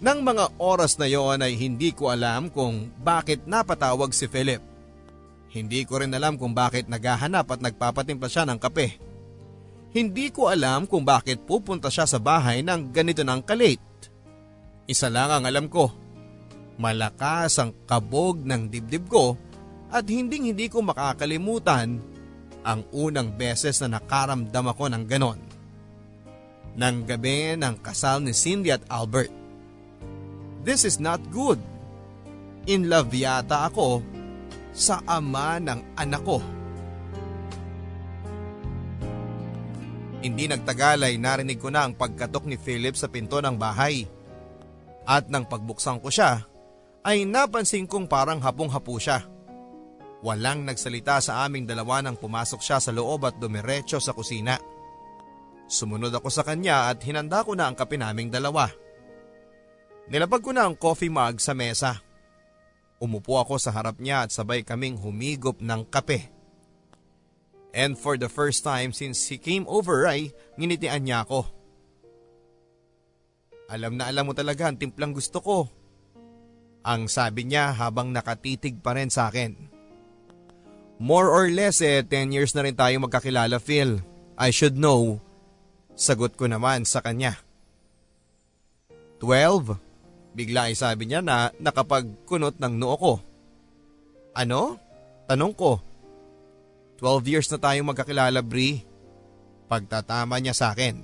Nang mga oras na yon ay hindi ko alam kung bakit napatawag si Philip. Hindi ko rin alam kung bakit naghahanap at nagpapatimpla siya ng kape. Hindi ko alam kung bakit pupunta siya sa bahay ng ganito ng kalate. Isa lang ang alam ko. Malakas ang kabog ng dibdib ko at hindi ko makakalimutan ang unang beses na nakaramdam ako ng ganon. Nang gabi ng kasal ni Cindy at Albert. This is not good. In love yata ako sa ama ng anak ko. Hindi nagtagal ay narinig ko na ang pagkatok ni Philip sa pinto ng bahay. At nang pagbuksan ko siya, ay napansin kong parang hapong-hapo siya. Walang nagsalita sa aming dalawa nang pumasok siya sa loob at dumiretso sa kusina. Sumunod ako sa kanya at hinanda ko na ang kape naming dalawa. Nilapag ko na ang coffee mug sa mesa. Umupo ako sa harap niya at sabay kaming humigop ng kape. And for the first time since he came over ay nginitian niya ako. Alam na alam mo talaga ang timplang gusto ko. Ang sabi niya habang nakatitig pa rin sa akin. More or less 10 years na rin tayo magkakilala, Phil. I should know. Sagot ko naman sa kanya. 12? Bigla ay sabi niya na nakapagkunot ng noo ko. Ano? Tanong ko. 12 years na tayong magkakilala, Bri. Pagtatama niya sa akin.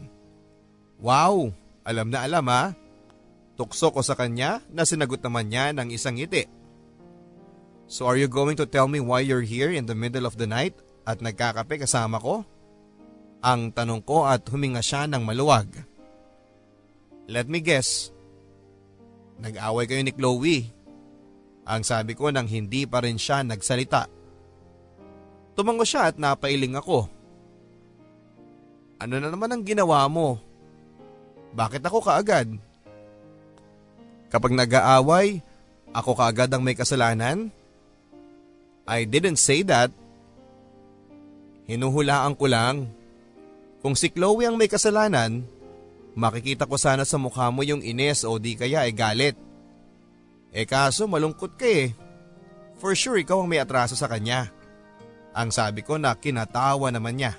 Wow, alam na alam ha. Tukso ko sa kanya na sinagot naman niya ng isang ngiti. So are you going to tell me why you're here in the middle of the night at nagkakape kasama ko? Ang tanong ko at huminga siya ng maluwag. Let me guess. Nag-away kayo ni Chloe. Ang sabi ko nang hindi pa rin siya nagsalita. Tumango siya at napailing ako. Ano na naman ang ginawa mo? Bakit ako kaagad? Kapag nag-aaway, ako kaagad ang may kasalanan? I didn't say that. Hinuhulaan ko lang. Kung si Chloe ang may kasalanan, makikita ko sana sa mukha mo yung ines o di kaya ay galit. E kaso malungkot ka eh. For sure ikaw ang may atraso sa kanya. Ang sabi ko na kinatawa naman niya.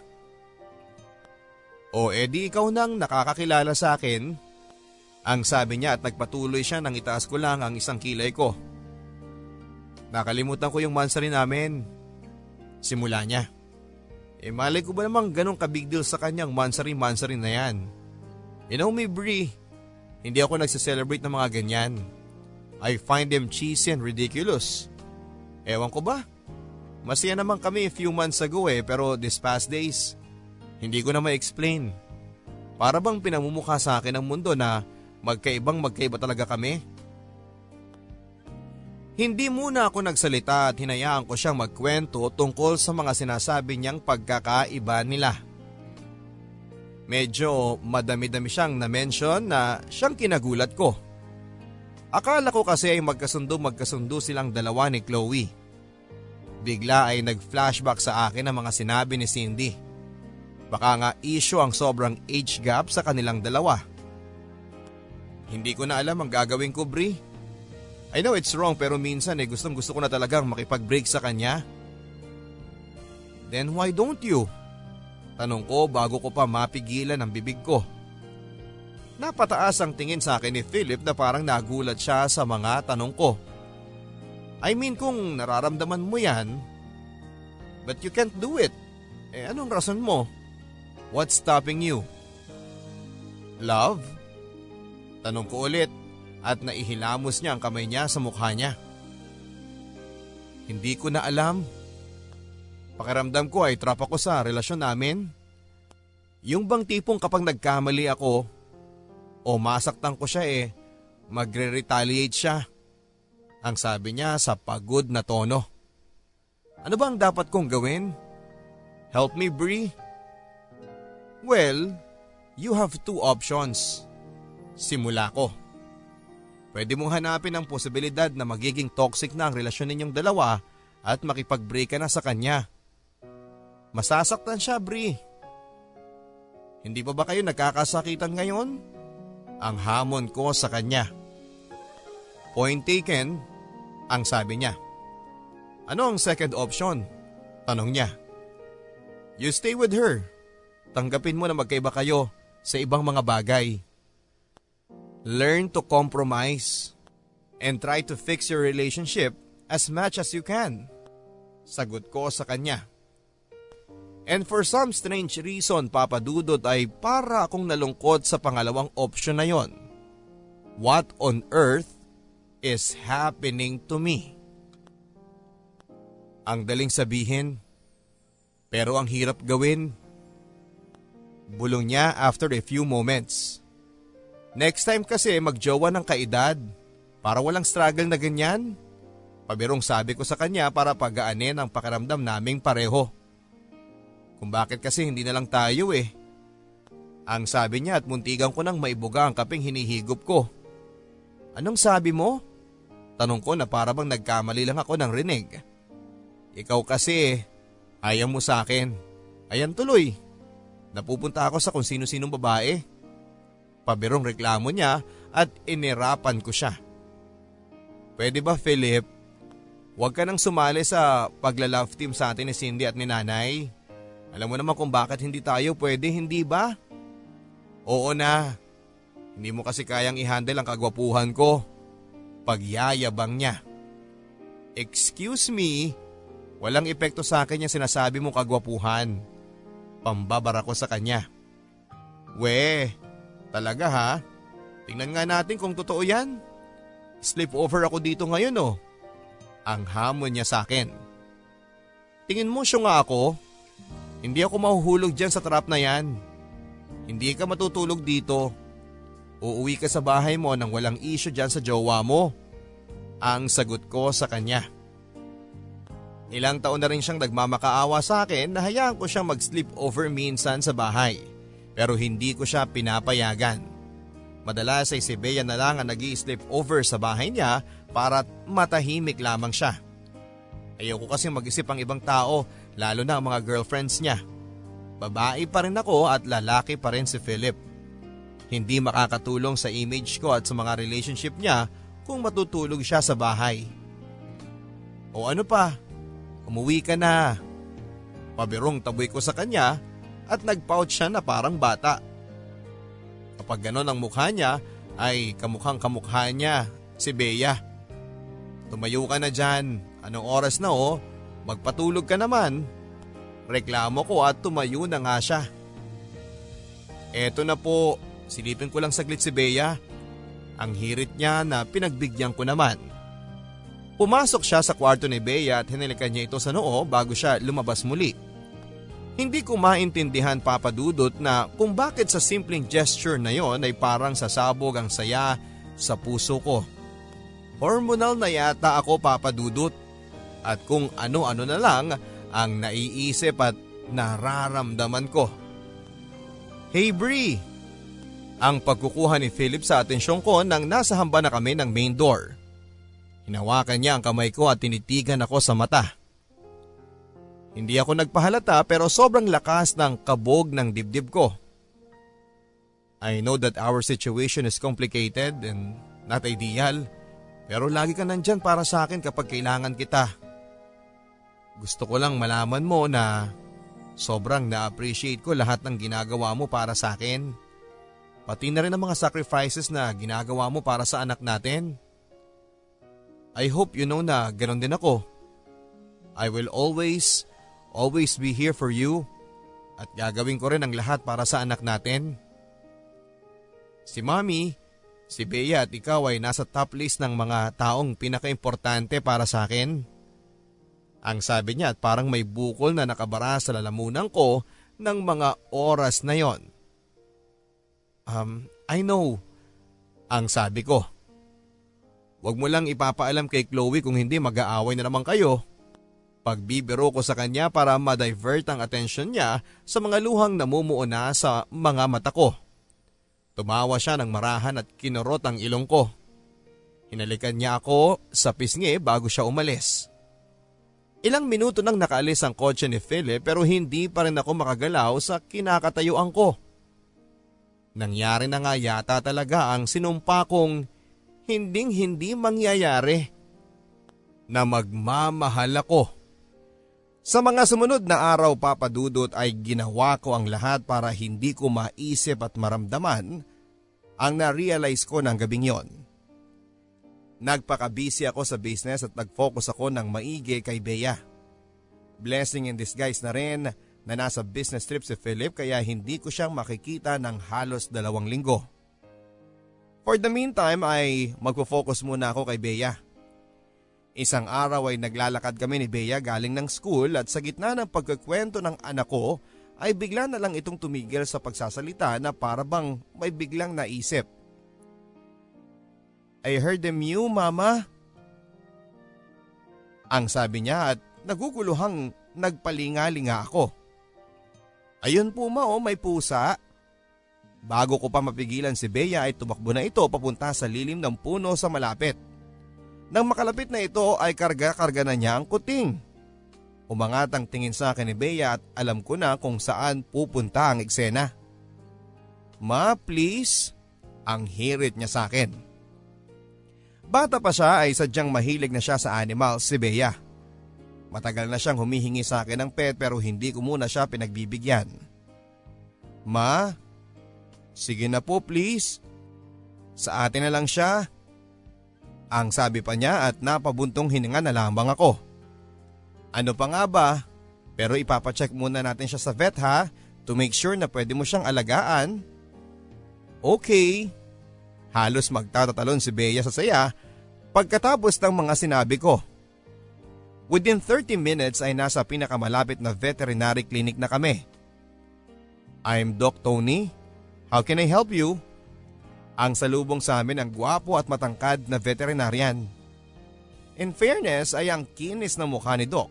O edi ikaw nang nakakakilala sa akin. Ang sabi niya at nagpatuloy siya nang itaas ko lang ang isang kilay ko. Nakalimutan ko yung monthsary namin. Simula niya. E malay ko ba namang ganong kabig deal sa kanyang monthsary na yan? You know me, Brie, hindi ako nagse-celebrate ng mga ganyan. I find them cheesy and ridiculous. Ewan ko ba? Masaya naman kami a few months ago pero these past days, hindi ko na ma-explain. Para bang pinamumukha sa akin ang mundo na magkaiba talaga kami? Hindi muna ako nagsalita at hinayaan ko siyang magkwento tungkol sa mga sinasabi niyang pagkakaiba nila. Medyo madami-dami siyang na-mention na siyang kinagulat ko. Akala ko kasi ay magkasundo silang dalawa ni Chloe. Bigla ay nag-flashback sa akin ang mga sinabi ni Cindy. Baka nga issue ang sobrang age gap sa kanilang dalawa. Hindi ko na alam ang gagawin ko, Bri. I know it's wrong pero minsan eh gustong gusto ko na talagang makipag-break sa kanya. Then why don't you? Tanong ko bago ko pa mapigilan ang bibig ko. Napataas ang tingin sa akin ni Philip na parang nagulat siya sa mga tanong ko. I mean kung nararamdaman mo yan, but you can't do it. Eh anong rason mo? What's stopping you? Love? Tanong ko ulit at naihilamos niya ang kamay niya sa mukha niya. Hindi ko na alam. Pakiramdam ko ay trap ako sa relasyon namin. Yung bang tipong kapag nagkamali ako, o masaktan ko siya eh, magre-retaliate siya. Ang sabi niya sa pagod na tono. Ano ba ang dapat kong gawin? Help me, Bri? Well, you have two options. Simula ko. Pwede mong hanapin ang posibilidad na magiging toxic na ang relasyon ninyong dalawa at makipag-break ka na sa kanya. Masasaktan siya, Bri. Hindi pa ba kayo nagkakasakitan ngayon? Ang hamon ko sa kanya. Point taken, ang sabi niya. Ano ang second option? Tanong niya. You stay with her. Tanggapin mo na magkaiba kayo sa ibang mga bagay. Learn to compromise and try to fix your relationship as much as you can. Sagot ko sa kanya. And for some strange reason, Papa Dudot, ay para akong nalungkot sa pangalawang option na yon. What on earth is happening to me? Ang daling sabihin, pero ang hirap gawin. Bulong niya after a few moments. Next time kasi magjowa ng kaedad, para walang struggle na ganyan. Pabirong sabi ko sa kanya para pagaanin ang pakiramdam naming pareho. Kung bakit kasi hindi na lang tayo eh. Ang sabi niya at muntigan ko nang maibuga ang kaping hinihigop ko. Anong sabi mo? Tanong ko na parang nagkamali lang ako ng rinig. Ikaw kasi, ayaw mo sa akin. Ayan tuloy. Napupunta ako sa kung sino-sinong babae. Pabirong reklamo niya at inirapan ko siya. Pwede ba Philip, huwag ka nang sumali sa pagla-love team sa atin ni Cindy at ni Nanay? Alam mo naman kung bakit hindi tayo pwede, hindi ba? Oo na. Hindi mo kasi kayang i-handle ang kagwapuhan ko. Pagyayabang niya. Excuse me, walang epekto sa akin yung sinasabi mong kagwapuhan. Pambabara ko sa kanya. We, talaga ha? Tingnan nga natin kung totoo yan. Sleepover ako dito ngayon oh. Ang hamon niya sa akin. Tingin mo siya nga ako? Hindi ako mahuhulog dyan sa trap na yan. Hindi ka matutulog dito. Uuwi ka sa bahay mo nang walang issue dyan sa jowa mo. Ang sagot ko sa kanya. Ilang taon na rin siyang nagmamakaawa sa akin na hayaan ko siyang mag-sleepover minsan sa bahay. Pero hindi ko siya pinapayagan. Madalas ay si Bea na lang ang nag-i-sleepover sa bahay niya para matahimik lamang siya. Ayaw ko kasi mag-isip ang ibang tao. Lalo na ang mga girlfriends niya. Babae pa rin ako at lalaki pa rin si Philip. Hindi makakatulong sa image ko at sa mga relationship niya kung matutulog siya sa bahay. O ano pa, umuwi ka na. Pabirong taboy ko sa kanya at nag-pout siya na parang bata. Kapag ganon ang mukha niya ay kamukhang niya si Bea. Tumayo ka na dyan, anong oras na oh? Magpatulog ka naman. Reklamo ko at tumayo na nga siya. Eto na po, silipin ko lang saglit si Bea. Ang hirit niya na pinagbigyan ko naman. Pumasok siya sa kwarto ni Bea at hinalikan niya ito sa noo bago siya lumabas muli. Hindi ko maintindihan Papa Dudot na kung bakit sa simpleng gesture na yon ay parang sasabog ang saya sa puso ko. Hormonal na yata ako Papa Dudot. At kung ano-ano na lang ang naiisip at nararamdaman ko. Hey Bri, ang pagkukuha ni Philip sa atensyong ko nang nasa hamba na kami ng main door. Hinawakan niya ang kamay ko at tinitigan ako sa mata. Hindi ako nagpahalata pero sobrang lakas ng kabog ng dibdib ko. I know that our situation is complicated and not ideal, pero lagi ka nandyan para sa akin kapag kailangan kita. Gusto ko lang malaman mo na sobrang na-appreciate ko lahat ng ginagawa mo para sa akin. Pati na rin ang mga sacrifices na ginagawa mo para sa anak natin. I hope you know na ganoon din ako. I will always be here for you at gagawin ko rin ang lahat para sa anak natin. Si Mommy, si Bea at ikaw ay nasa top list ng mga taong pinaka-importante para sa akin. Ang sabi niya at parang may bukol na nakabara sa lalamunan ko ng mga oras na yon. I know, ang sabi ko. Huwag mo lang ipapaalam kay Chloe kung hindi mag-aaway na naman kayo. Pagbibiro ko sa kanya para ma-divert ang atensyon niya sa mga luhang namumuo na sa mga mata ko. Tumawa siya ng marahan at kinurot ang ilong ko. Hinalikan niya ako sa pisngi bago siya umalis. Ilang minuto nang nakaalis ang kotse ni Philip pero hindi pa rin ako makagalaw sa kinakatayuan ko. Nangyari na nga yata talaga ang sinumpa kong hinding-hindi mangyayari na magmamahal ako. Sa mga sumunod na araw, Papa Dudut, ay ginawa ko ang lahat para hindi ko maisip at maramdaman ang na-realize ko ng gabing yon. Nagpaka-busy ako sa business at nag-focus ako ng maigi kay Bea. Blessing in disguise na rin na nasa business trip si Philip kaya hindi ko siyang makikita ng halos 2 linggo. For the meantime ay magpo-focus muna ako kay Bea. Isang araw ay naglalakad kami ni Bea galing ng school at sa gitna ng pagkukwento ng anak ko ay bigla na lang itong tumigil sa pagsasalita na parabang may biglang naisip. I heard them you, Mama. Ang sabi niya at naguguluhang nagpalingalinga ako. Ayun po ma, may pusa. Bago ko pa mapigilan si Bea ay tumakbo na ito papunta sa lilim ng puno sa malapit. Nang makalapit na ito ay karga-karga na niya ang kuting. Umangat ang tingin sa akin ni Bea at alam ko na kung saan pupunta ang eksena. Ma, please. Ang hirit niya sa akin. Bata pa siya ay sadyang mahilig na siya sa animals si Bea. Matagal na siyang humihingi sa akin ng pet pero hindi ko muna siya pinagbibigyan. Ma, sige na po please. Sa atin na lang siya. Ang sabi pa niya at napabuntong hininga na lamang ako. Ano pa nga ba? Pero ipapacheck muna natin siya sa vet ha to make sure na pwede mo siyang alagaan. Okay. Halos magtatatalon si Bea sa saya pagkatapos ng mga sinabi ko. Within 30 minutes ay nasa pinakamalapit na veterinary clinic na kami. I'm Doc Tony. How can I help you? Ang salubong sa amin ang gwapo at matangkad na veterinarian. In fairness ay ang kinis na mukha ni Doc.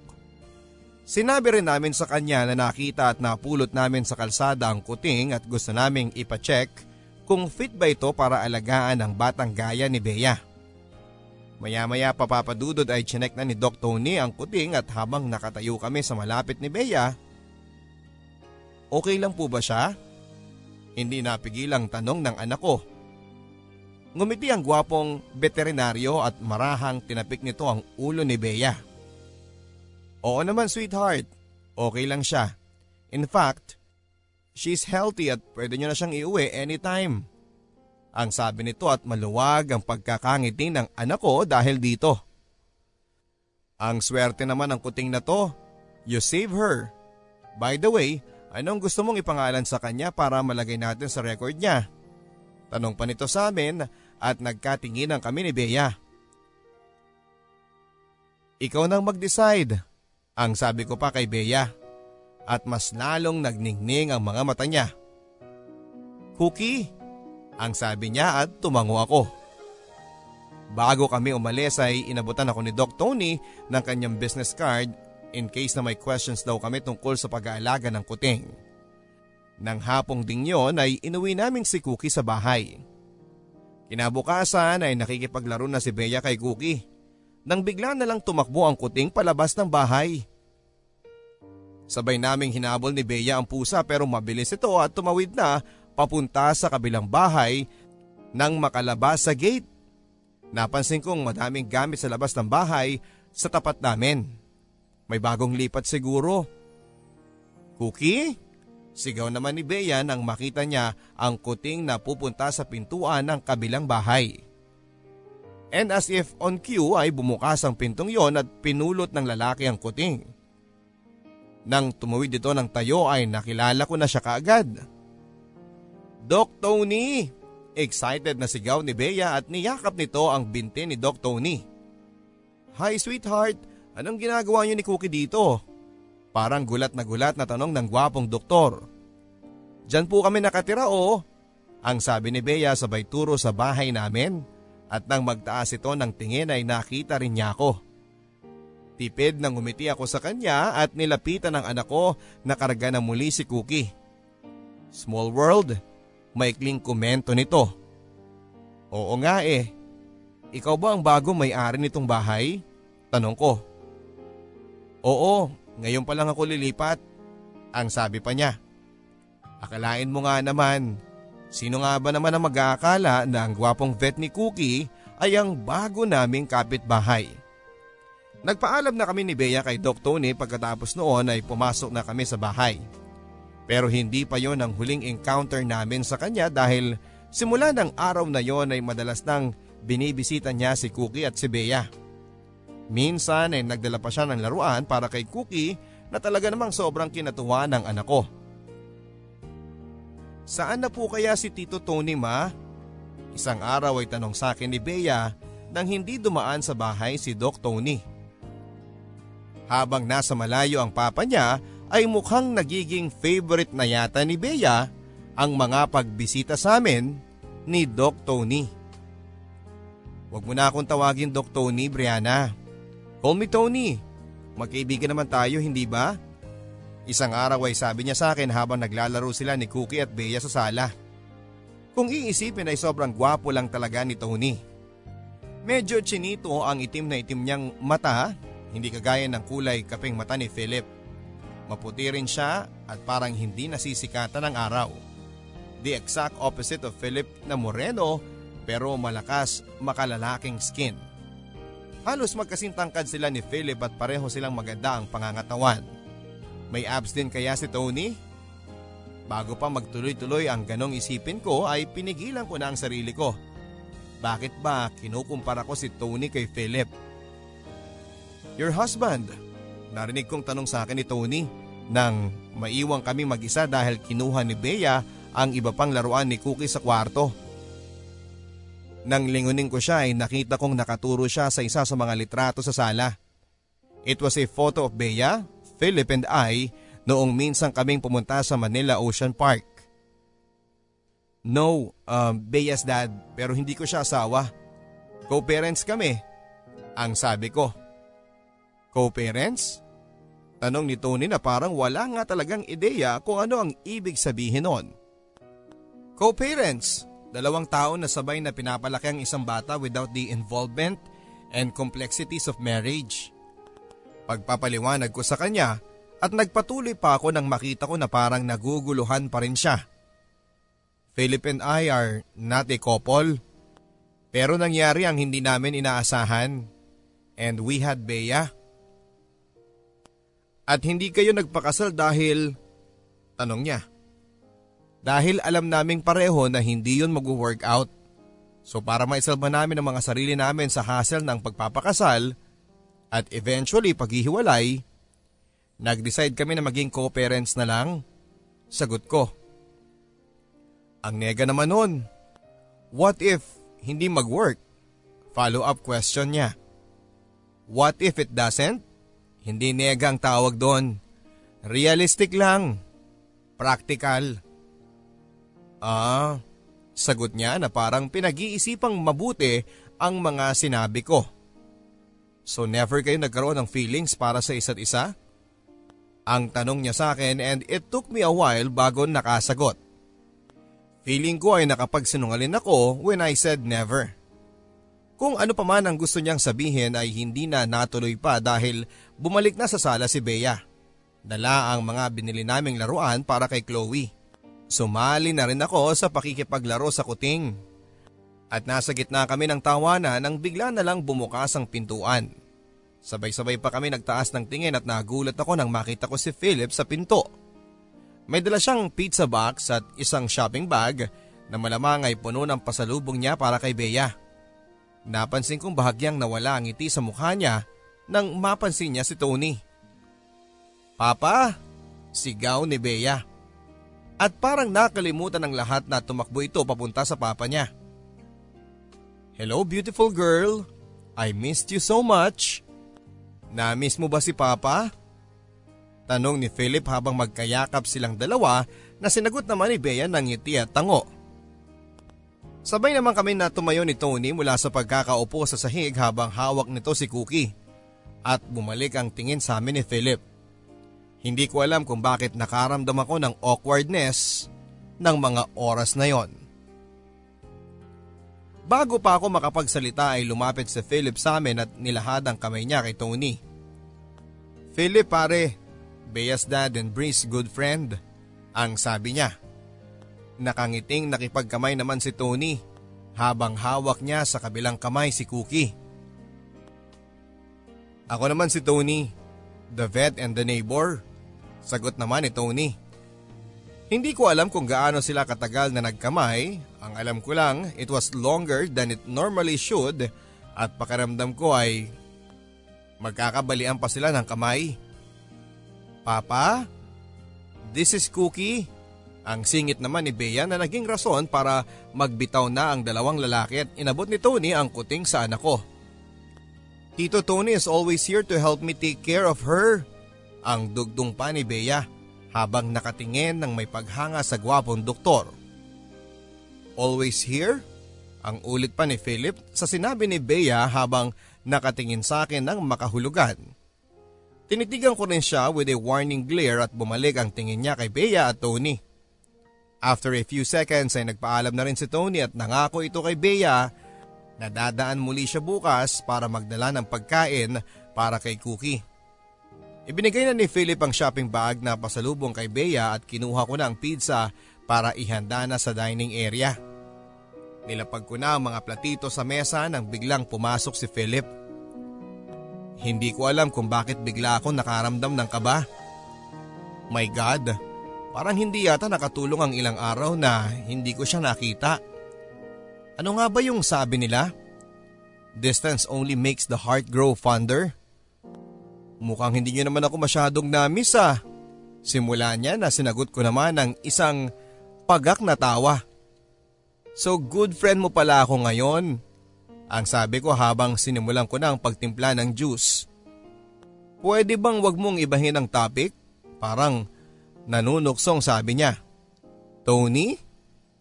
Sinabi rin namin sa kanya na nakita at napulot namin sa kalsada ang kuting at gusto naming ipacheck kung fit ba ito para alagaan ang batang gaya ni Bea. Maya-maya papapadudod ay chinek na ni Doc Tony ang kuting at habang nakatayo kami sa malapit ni Bea. Okay lang po ba siya? Hindi napigilang tanong ng anak ko. Ngumiti ang gwapong veterinaryo at marahang tinapik nito ang ulo ni Bea. Oo naman sweetheart, okay lang siya. In fact, she's healthy at pwede nyo na siyang iuwi anytime. Ang sabi nito at maluwag ang pagkakangiti ng anak ko dahil dito. Ang swerte naman ng kuting na to. You save her. By the way, anong gusto mong ipangalan sa kanya para malagay natin sa record niya? Tanong pa nito sa amin at nagkatinginan kami ni Bea. Ikaw nang mag-decide. Ang sabi ko pa kay Bea. At mas lalong nagningning ang mga mata niya. Cookie? Ang sabi niya at tumango ako. Bago kami umalis ay inabutan ako ni Doc Tony ng kanyang business card in case na may questions daw kami tungkol sa pag-aalaga ng kuting. Nang hapong ding yon ay inuwi namin si Cookie sa bahay. Kinabukasan ay nakikipaglaro na si Bea kay Cookie, nang bigla na lang tumakbo ang kuting palabas ng bahay. Sabay naming hinabol ni Bea ang pusa pero mabilis ito at tumawid na papunta sa kabilang bahay nang makalabas sa gate. Napansin kong madaming gamit sa labas ng bahay sa tapat namin. May bagong lipat siguro. Cookie? Sigaw naman ni Bea nang makita niya ang kuting na pupunta sa pintuan ng kabilang bahay. And as if on cue ay bumukas ang pintong yon at pinulot ng lalaki ang kuting. Nang tumawid ito ng tayo ay nakilala ko na siya kaagad. Doc Tony! Excited na sigaw ni Bea at niyakap nito ang binti ni Doc Tony. Hi sweetheart, anong ginagawa niyo ni Cookie dito? Parang gulat na tanong ng gwapong doktor. Diyan po kami nakatira o? Ang sabi ni Bea sabay turo sa bahay namin at nang magtaas ito ng tingin ay nakita rin niya ako. Tipid nang umiti ako sa kanya at nilapitan ng anak ko na karga na muli si Cookie. Small world? Maikling komento nito. Oo nga eh. Ikaw ba ang bagong may-ari nitong bahay? Tanong ko. Oo, ngayon pa lang ako lilipat. Ang sabi pa niya. Akalain mo nga naman. Sino nga ba naman ang mag-aakala na ang gwapong vet ni Cookie ay ang bago naming kapitbahay? Nagpaalam na kami ni Bea kay Doc Tony pagkatapos noon ay pumasok na kami sa bahay. Pero hindi pa yon ang huling encounter namin sa kanya dahil simula ng araw na yon ay madalas nang binibisita niya si Cookie at si Bea. Minsan ay nagdala pa siya ng laruan para kay Cookie na talaga namang sobrang kinatuwa ng anak ko. Saan na po kaya si Tito Tony ma? Isang araw ay tanong sa akin ni Bea nang hindi dumaan sa bahay si Doc Tony. Habang nasa malayo ang papa niya, ay mukhang nagiging favorite na yata ni Bea ang mga pagbisita sa amin ni Doc Tony. Huwag mo na akong tawagin Doc Tony, Brianna. Call me Tony. Magkaibigan naman tayo, hindi ba? Isang araw ay sabi niya sa akin habang naglalaro sila ni Cookie at Bea sa sala. Kung iisipin ay sobrang gwapo lang talaga ni Tony. Medyo chinito ang itim na itim niyang mata, hindi kagaya ng kulay kapeng mata ni Philip. Maputi rin siya at parang hindi nasisikatan ng araw. The exact opposite of Philip na moreno pero malakas makalalaking skin. Halos magkasintangkad sila ni Philip at pareho silang maganda ang pangangatawan. May abs din kaya si Tony? Bago pa magtuloy-tuloy ang ganong isipin ko ay pinigilan ko na ang sarili ko. Bakit ba kinukumpara ko si Tony kay Philip? Your husband. Narinig kong tanong sa akin ni Tony nang maiwang kami mag-isa dahil kinuha ni Bea ang iba pang laruan ni Cookie sa kwarto. Nang lingunin ko siya ay nakita kong nakaturo siya sa isa sa mga litrato sa sala. It was a photo of Bea, Philip and I noong minsan kaming pumunta sa Manila Ocean Park. No, Bea's dad pero hindi ko siya asawa. Co-parents kami, ang sabi ko. Co-parents? Tanong ni Tony na parang wala nga talagang ideya kung ano ang ibig sabihin nun. Co-parents, dalawang tao na sabay na pinapalaki ang isang bata without the involvement and complexities of marriage. Pagpapaliwanag ko sa kanya at nagpatuloy pa ako nang makita ko na parang naguguluhan pa rin siya. Philip and I are not a couple, pero nangyari ang hindi namin inaasahan and we had Bea. At hindi kayo nagpakasal dahil, tanong niya, dahil alam naming pareho na hindi yun mag-work out. So para maisalba namin ang mga sarili namin sa hassle ng pagpapakasal at eventually paghihiwalay, nag-decide kami na maging co-parents na lang, sagot ko. Ang nega naman nun, what if hindi mag-work? Follow-up question niya. What if it doesn't? Hindi nega ang tawag doon. Realistic lang. Practical. Ah, sagot niya na parang pinag-iisipang mabuti ang mga sinabi ko. So never kayo nagkaroon ng feelings para sa isa't isa? ang tanong niya sa akin and it took me a while bago nakasagot. Feeling ko ay nakapagsinungaling ako when I said never. Kung ano pa man ang gusto niyang sabihin ay hindi na natuloy pa dahil bumalik na sa sala si Bea. Dala ang mga binili naming laruan para kay Chloe. Sumali na rin ako sa pakikipaglaro sa kuting. At nasa gitna kami ng tawanan nang bigla na lang bumukas ang pintuan. Sabay-sabay pa kami nagtaas ng tingin at nagulat ako nang makita ko si Philip sa pinto. May dala siyang pizza box at isang shopping bag na malamang ay puno ng pasalubong niya para kay Bea. Napansin kong bahagyang nawala ang ngiti sa mukha niya nang mapansin niya si Tony. "Papa!" sigaw ni Bea. At parang nakalimutan ng lahat na tumakbo ito papunta sa papa niya. "Hello beautiful girl, I missed you so much. Na-miss mo ba si Papa?" Tanong ni Philip habang magkayakap silang dalawa na sinagot naman ni Bea ng ngiti at tango. Sabay naman kami na tumayo ni Tony mula sa pagkakaupo sa sahig habang hawak nito si Cookie. At bumalik ang tingin sa amin ni Philip. Hindi ko alam kung bakit nakaramdam ako ng awkwardness ng mga oras na yon. Bago pa ako makapagsalita ay lumapit si Philip sa amin at nilahad ang kamay niya kay Tony. "Philip pare, Bea's dad and Bree's good friend," ang sabi niya. Nakangiting nakipagkamay naman si Tony habang hawak niya sa kabilang kamay si Cookie. "Ako naman si Tony, the vet and the neighbor," sagot naman ni Tony. Hindi ko alam kung gaano sila katagal na nagkamay, ang alam ko lang it was longer than it normally should at pakiramdam ko ay magkakabalian pa sila ng kamay. "Papa, this is Cookie," ang singit naman ni Bea na naging rason para magbitaw na ang dalawang lalaki at inabot ni Tony ang kuting sa anak ko. "Tito Tony is always here to help me take care of her," ang dugtong pa ni Bea habang nakatingin ng may paghanga sa gwapong doktor. "Always here?" ang ulit pa ni Philip sa sinabi ni Bea habang nakatingin sa akin ng makahulugan. Tinitigan ko rin siya with a warning glare at bumalik ang tingin niya kay Bea at Tony. After a few seconds ay nagpaalam na rin si Tony at nangako ito kay Bea na dadaan muli siya bukas para magdala ng pagkain para kay Cookie. Ibinigay na ni Philip ang shopping bag na pasalubong kay Bea at kinuha ko na ang pizza para ihanda na sa dining area. Nilapag ko na ang mga platito sa mesa nang biglang pumasok si Philip. Hindi ko alam kung bakit bigla akong nakaramdam ng kaba. My God, parang hindi yata nakatulong ang ilang araw na hindi ko siya nakita. Ano nga ba yung sabi nila? Distance only makes the heart grow fonder. Mukhang hindi niyo naman ako masyadong na-miss ah. Simula niya na sinagot ko naman ng isang pagak na tawa. So good friend mo pala ako ngayon, ang sabi ko habang sinimulan ko na ang pagtimpla ng juice. Pwede bang wag mong ibahin ang topic? Parang nanunuksong sabi niya. Tony,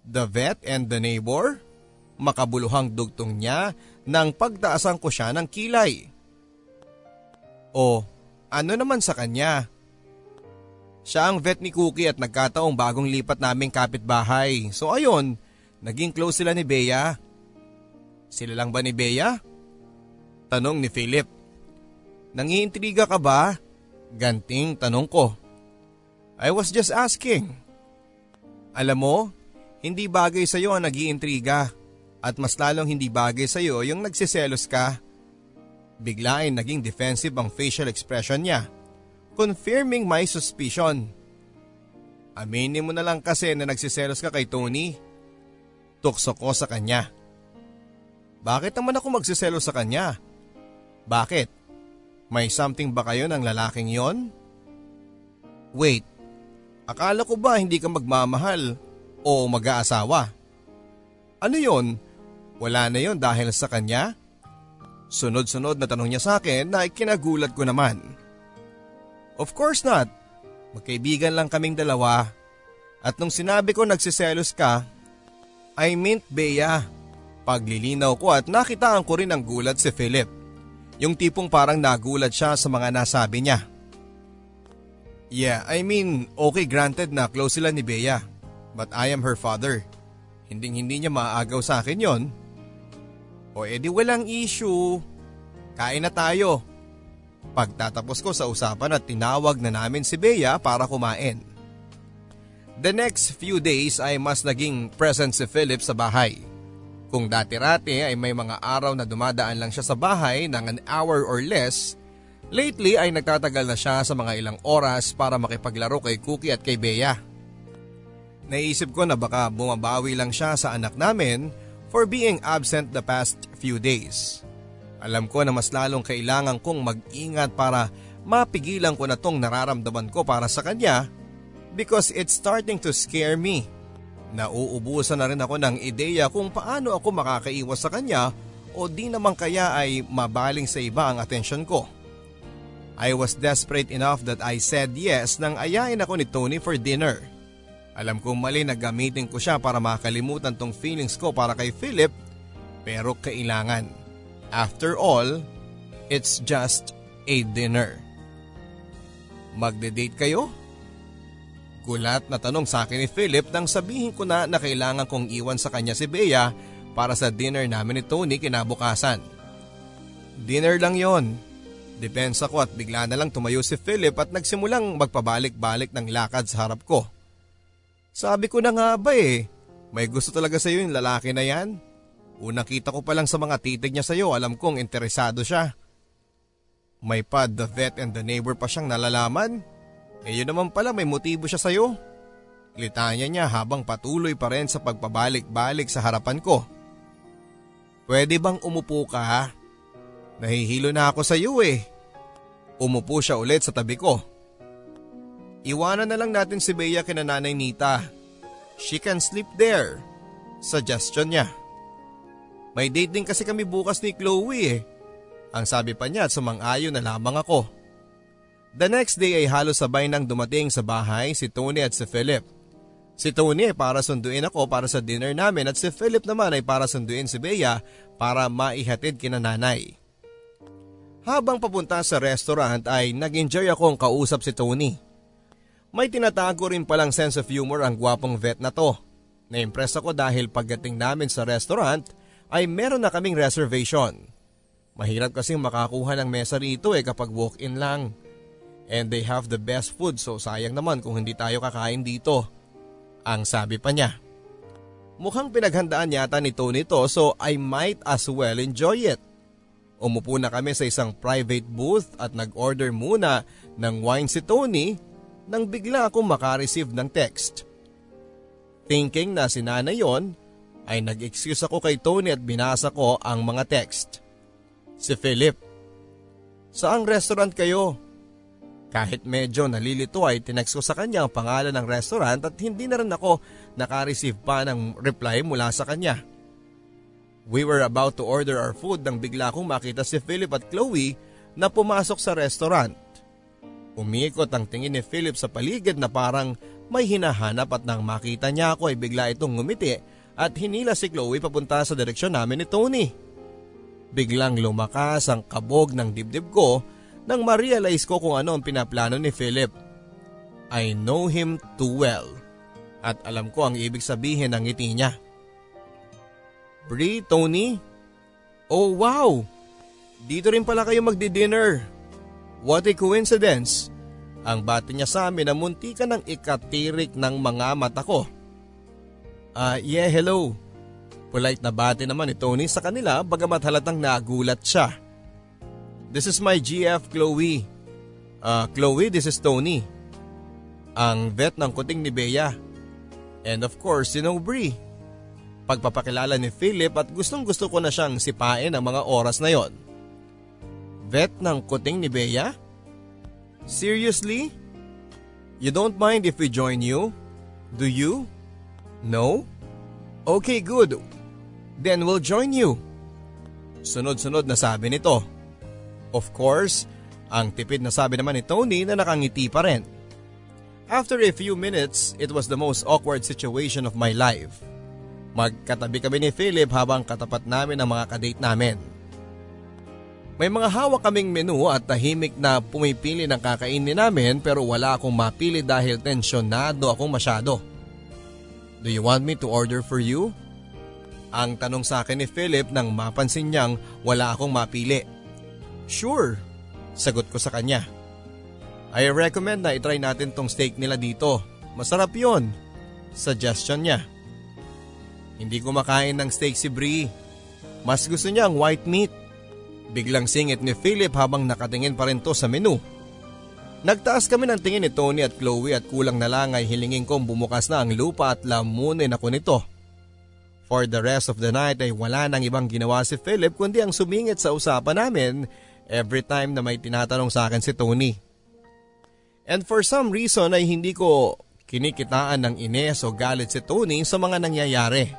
the vet and the neighbor? Makabuluhang dugtong niya nang pagtaasan ko siya ng kilay. Oh, ano naman sa kanya? Siya ang vet ni Cookie at nagkataong bagong lipat naming kapitbahay. So ayun, naging close sila ni Bea. Sila lang ba ni Bea? Tanong ni Philip. Nangiintriga ka ba? Ganting tanong ko. I was just asking. Alam mo, hindi bagay sa'yo ang nagiintriga at mas lalong hindi bagay sa'yo yung nagsiselos ka. Bigla ay naging defensive ang facial expression niya, confirming my suspicion. Aminin mo na lang kasi na nagsiselos ka kay Tony. Tukso ko sa kanya. Bakit naman ako magsiselos sa kanya? Bakit? May something ba kayo ng lalaking yon? Wait, akala ko ba hindi ka magmamahal o mag-aasawa? Ano yon? Wala na yon dahil sa kanya? Sunod-sunod na tanong niya sa akin na ikinagulat ko naman. Of course not. Magkaibigan lang kaming dalawa. At nung sinabi ko nagsiselos ka, I meant Bea. Paglilinaw ko at nakitaan ko rin ang gulat si Philip. Yung tipong parang nagulat siya sa mga nasabi niya. Yeah, I mean, okay, granted na close sila ni Bea, but I am her father. Hinding-hindi niya maaagaw sa akin yon. O edi walang issue, kain na tayo. Pagtatapos ko sa usapan at tinawag na namin si Bea para kumain. The next few days ay mas naging present si Philip sa bahay. Kung dati-rati ay may mga araw na dumadaan lang siya sa bahay ng an hour or less, lately ay nagtatagal na siya sa mga ilang oras para makipaglaro kay Cookie at kay Bea. Naisip ko na baka bumabawi lang siya sa anak namin for being absent the past few days. Alam ko na mas lalong kailangan kong mag-ingat para mapigilan ko na tong nararamdaman ko para sa kanya because it's starting to scare me. Nauubusan na rin ako ng ideya kung paano ako makakaiwas sa kanya o di naman kaya ay mabaling sa iba ang atensyon ko. I was desperate enough that I said yes nang ayain ako ni Tony for dinner. Alam kong mali na gamitin ko siya para makalimutan tong feelings ko para kay Philip, pero kailangan. After all, it's just a dinner. Magde-date kayo? Gulat na tanong sa akin ni Philip nang sabihin ko na kailangan kong iwan sa kanya si Bea para sa dinner namin ni Tony kinabukasan. Dinner lang yon. Depensa ko at bigla na lang tumayo si Philip at nagsimulang magpabalik-balik ng lakad sa harap ko. Sabi ko na nga ba eh, may gusto talaga sa'yo yung lalaki na yan? Unang kita ko pa lang sa mga titig niya sa'yo, alam kong interesado siya. May pa the vet and the neighbor pa siyang nalalaman. Yun naman pala may motibo siya sa'yo. Litanya niya habang patuloy pa rin sa pagpabalik-balik sa harapan ko. Pwede bang umupo ka ha? Nahihilo na ako sa'yo eh. Umupo siya ulit sa tabi ko. Iwanan na lang natin si Bea kina Nanay Nita. She can sleep there. Suggestion niya. May date din kasi kami bukas ni Chloe eh. Ang sabi pa niya at sumang-ayon na lamang ako. The next day ay halos sabay nang dumating sa bahay si Tony at si Philip. Si Tony ay para sunduin ako para sa dinner namin at si Philip naman ay para sunduin si Bea para maihatid kina nanay. Habang papunta sa restaurant ay nag-enjoy akong kausap si Tony. May tinatago rin palang sense of humor ang gwapong vet na to. Na-impress ako dahil pagdating namin sa restaurant ay meron na kaming reservation. Mahirap kasing makakuha ng mesa rito eh kapag walk-in lang. And they have the best food so sayang naman kung hindi tayo kakain dito. Ang sabi pa niya. Mukhang pinaghandaan yata ni Tony to so I might as well enjoy it. Umupo na kami sa isang private booth at nag-order muna ng wine si Tony nang bigla akong makareceive ng text. Thinking na si Nana yon ay nag-excuse ako kay Tony at binasa ko ang mga text. Si Philip. Saang restaurant kayo? Kahit medyo nalilito ay tinext ko sa kanya ang pangalan ng restaurant at hindi na rin ako nakareceive pa ng reply mula sa kanya. We were about to order our food nang bigla akong makita si Philip at Chloe na pumasok sa restaurant. Umiikot ang tingin ni Philip sa paligid na parang may hinahanap at nang makita niya ako ay bigla itong ngumiti at hinila si Chloe papunta sa direksyon namin ni Tony. Biglang lumakas ang kabog ng dibdib ko nang ma-realize ko kung ano ang pinaplano ni Philip. I know him too well at alam ko ang ibig sabihin ng ngiti niya. Bri, Tony? Oh wow! Dito rin pala kayo magdi-dinner. What a coincidence! Ang bati niya sa amin na muntikan ng ikatirik ng mga mata ko. Yeah, hello. Polite na bati naman ni Tony sa kanila bagamat halatang nagulat siya. This is my GF Chloe. Chloe, this is Tony. Ang vet ng kuting ni Bea. And of course, you know Brie. Pagpapakilala ni Philip at gustong gusto ko na siyang sipain ang mga oras na yon. Vet ng kuting ni Bea? Seriously? You don't mind if we join you? Do you? No? Okay, good. Then we'll join you. Sunod-sunod na sabi nito. Of course, ang tipid na sabi naman ni Tony na nakangiti pa rin. After a few minutes, it was the most awkward situation of my life. Magkatabi kami ni Philip habang katapat namin ang mga kadate namin. May mga hawak kaming menu at tahimik na pumipili ng kakainin namin pero wala akong mapili dahil tensyonado ako masyado. Do you want me to order for you? Ang tanong sa akin ni Philip nang mapansin niyang wala akong mapili. Sure, sagot ko sa kanya. I recommend na itry natin tong steak nila dito. Masarap yon, suggestion niya. Hindi kumakain ng steak si Bree. Mas gusto niya ang white meat. Biglang singit ni Philip habang nakatingin pa rin to sa menu. Nagtaas kami ng tingin ni Tony at Chloe at kulang na lang ay hilingin kong bumukas na ang lupa at lamunin ako nito. For the rest of the night ay wala nang ibang ginawa si Philip kundi ang sumingit sa usapan namin every time na may tinatanong sa akin si Tony. And for some reason ay hindi ko kinikitaan ng ines o galit si Tony sa mga nangyayari.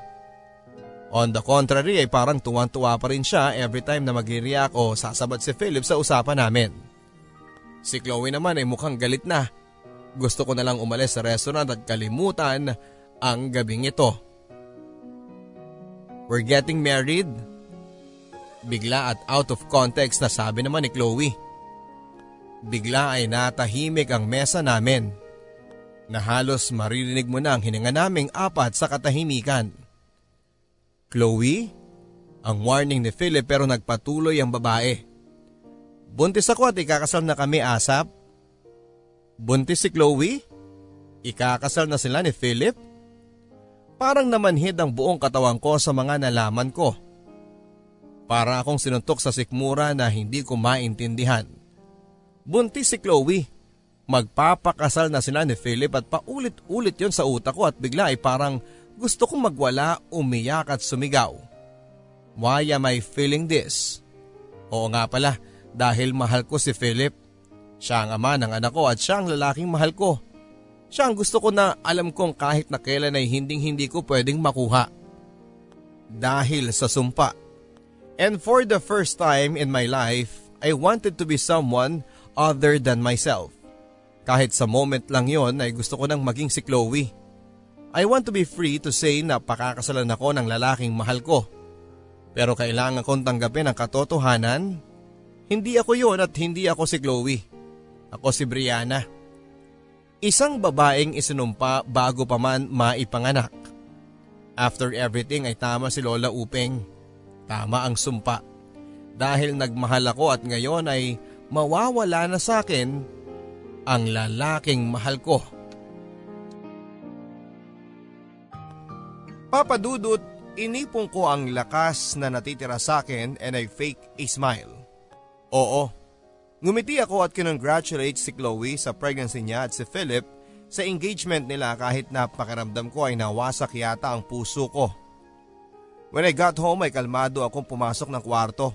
On the contrary ay parang tuwang-tuwa pa rin siya every time na mag-react o sasabat si Philip sa usapan namin. Si Chloe naman ay mukhang galit na. Gusto ko na lang umalis sa restaurant at kalimutan ang gabing ito. We're getting married? Bigla at out of context na sabi naman ni Chloe. Bigla ay natahimik ang mesa namin. Na halos maririnig mo na ang hininga naming apat sa katahimikan. Chloe? Ang warning ni Philip pero nagpatuloy ang babae. Buntis ako at ikakasal na kami ASAP. Buntis si Chloe? Ikakasal na sila ni Philip? Parang namanhid ang buong katawan ko sa mga nalaman ko. Para akong sinuntok sa sikmura na hindi ko maintindihan. Buntis si Chloe. Magpapakasal na sila ni Philip at paulit-ulit yon sa utak ko at bigla ay parang gusto kong magwala, umiyak at sumigaw. Why am I feeling this? Oo nga pala, dahil mahal ko si Philip. Siya ang ama ng anak ko at siya ang lalaking mahal ko. Siya ang gusto ko na alam kong kahit na kailan ay hinding-hindi ko pwedeng makuha. Dahil sa sumpa. And for the first time in my life, I wanted to be someone other than myself. Kahit sa moment lang yon ay gusto ko nang maging si Chloe. I want to be free to say na pakakasalan ako ng lalaking mahal ko. Pero kailangan kong tanggapin ang katotohanan. Hindi ako yun at hindi ako si Chloe. Ako si Brianna. Isang babaeng isinumpa bago pa man maipanganak. After everything ay tama si Lola Uping. Tama ang sumpa. Dahil nagmahal ako at ngayon ay mawawala na sa akin ang lalaking mahal ko. Papadudot, inipon ko ang lakas na natitira sa akin and I fake a smile. Oo, ngumiti ako at kinongratulate si Chloe sa pregnancy niya at si Philip sa engagement nila kahit na pakiramdam ko ay nawasak yata ang puso ko. When I got home ay kalmado akong pumasok ng kwarto.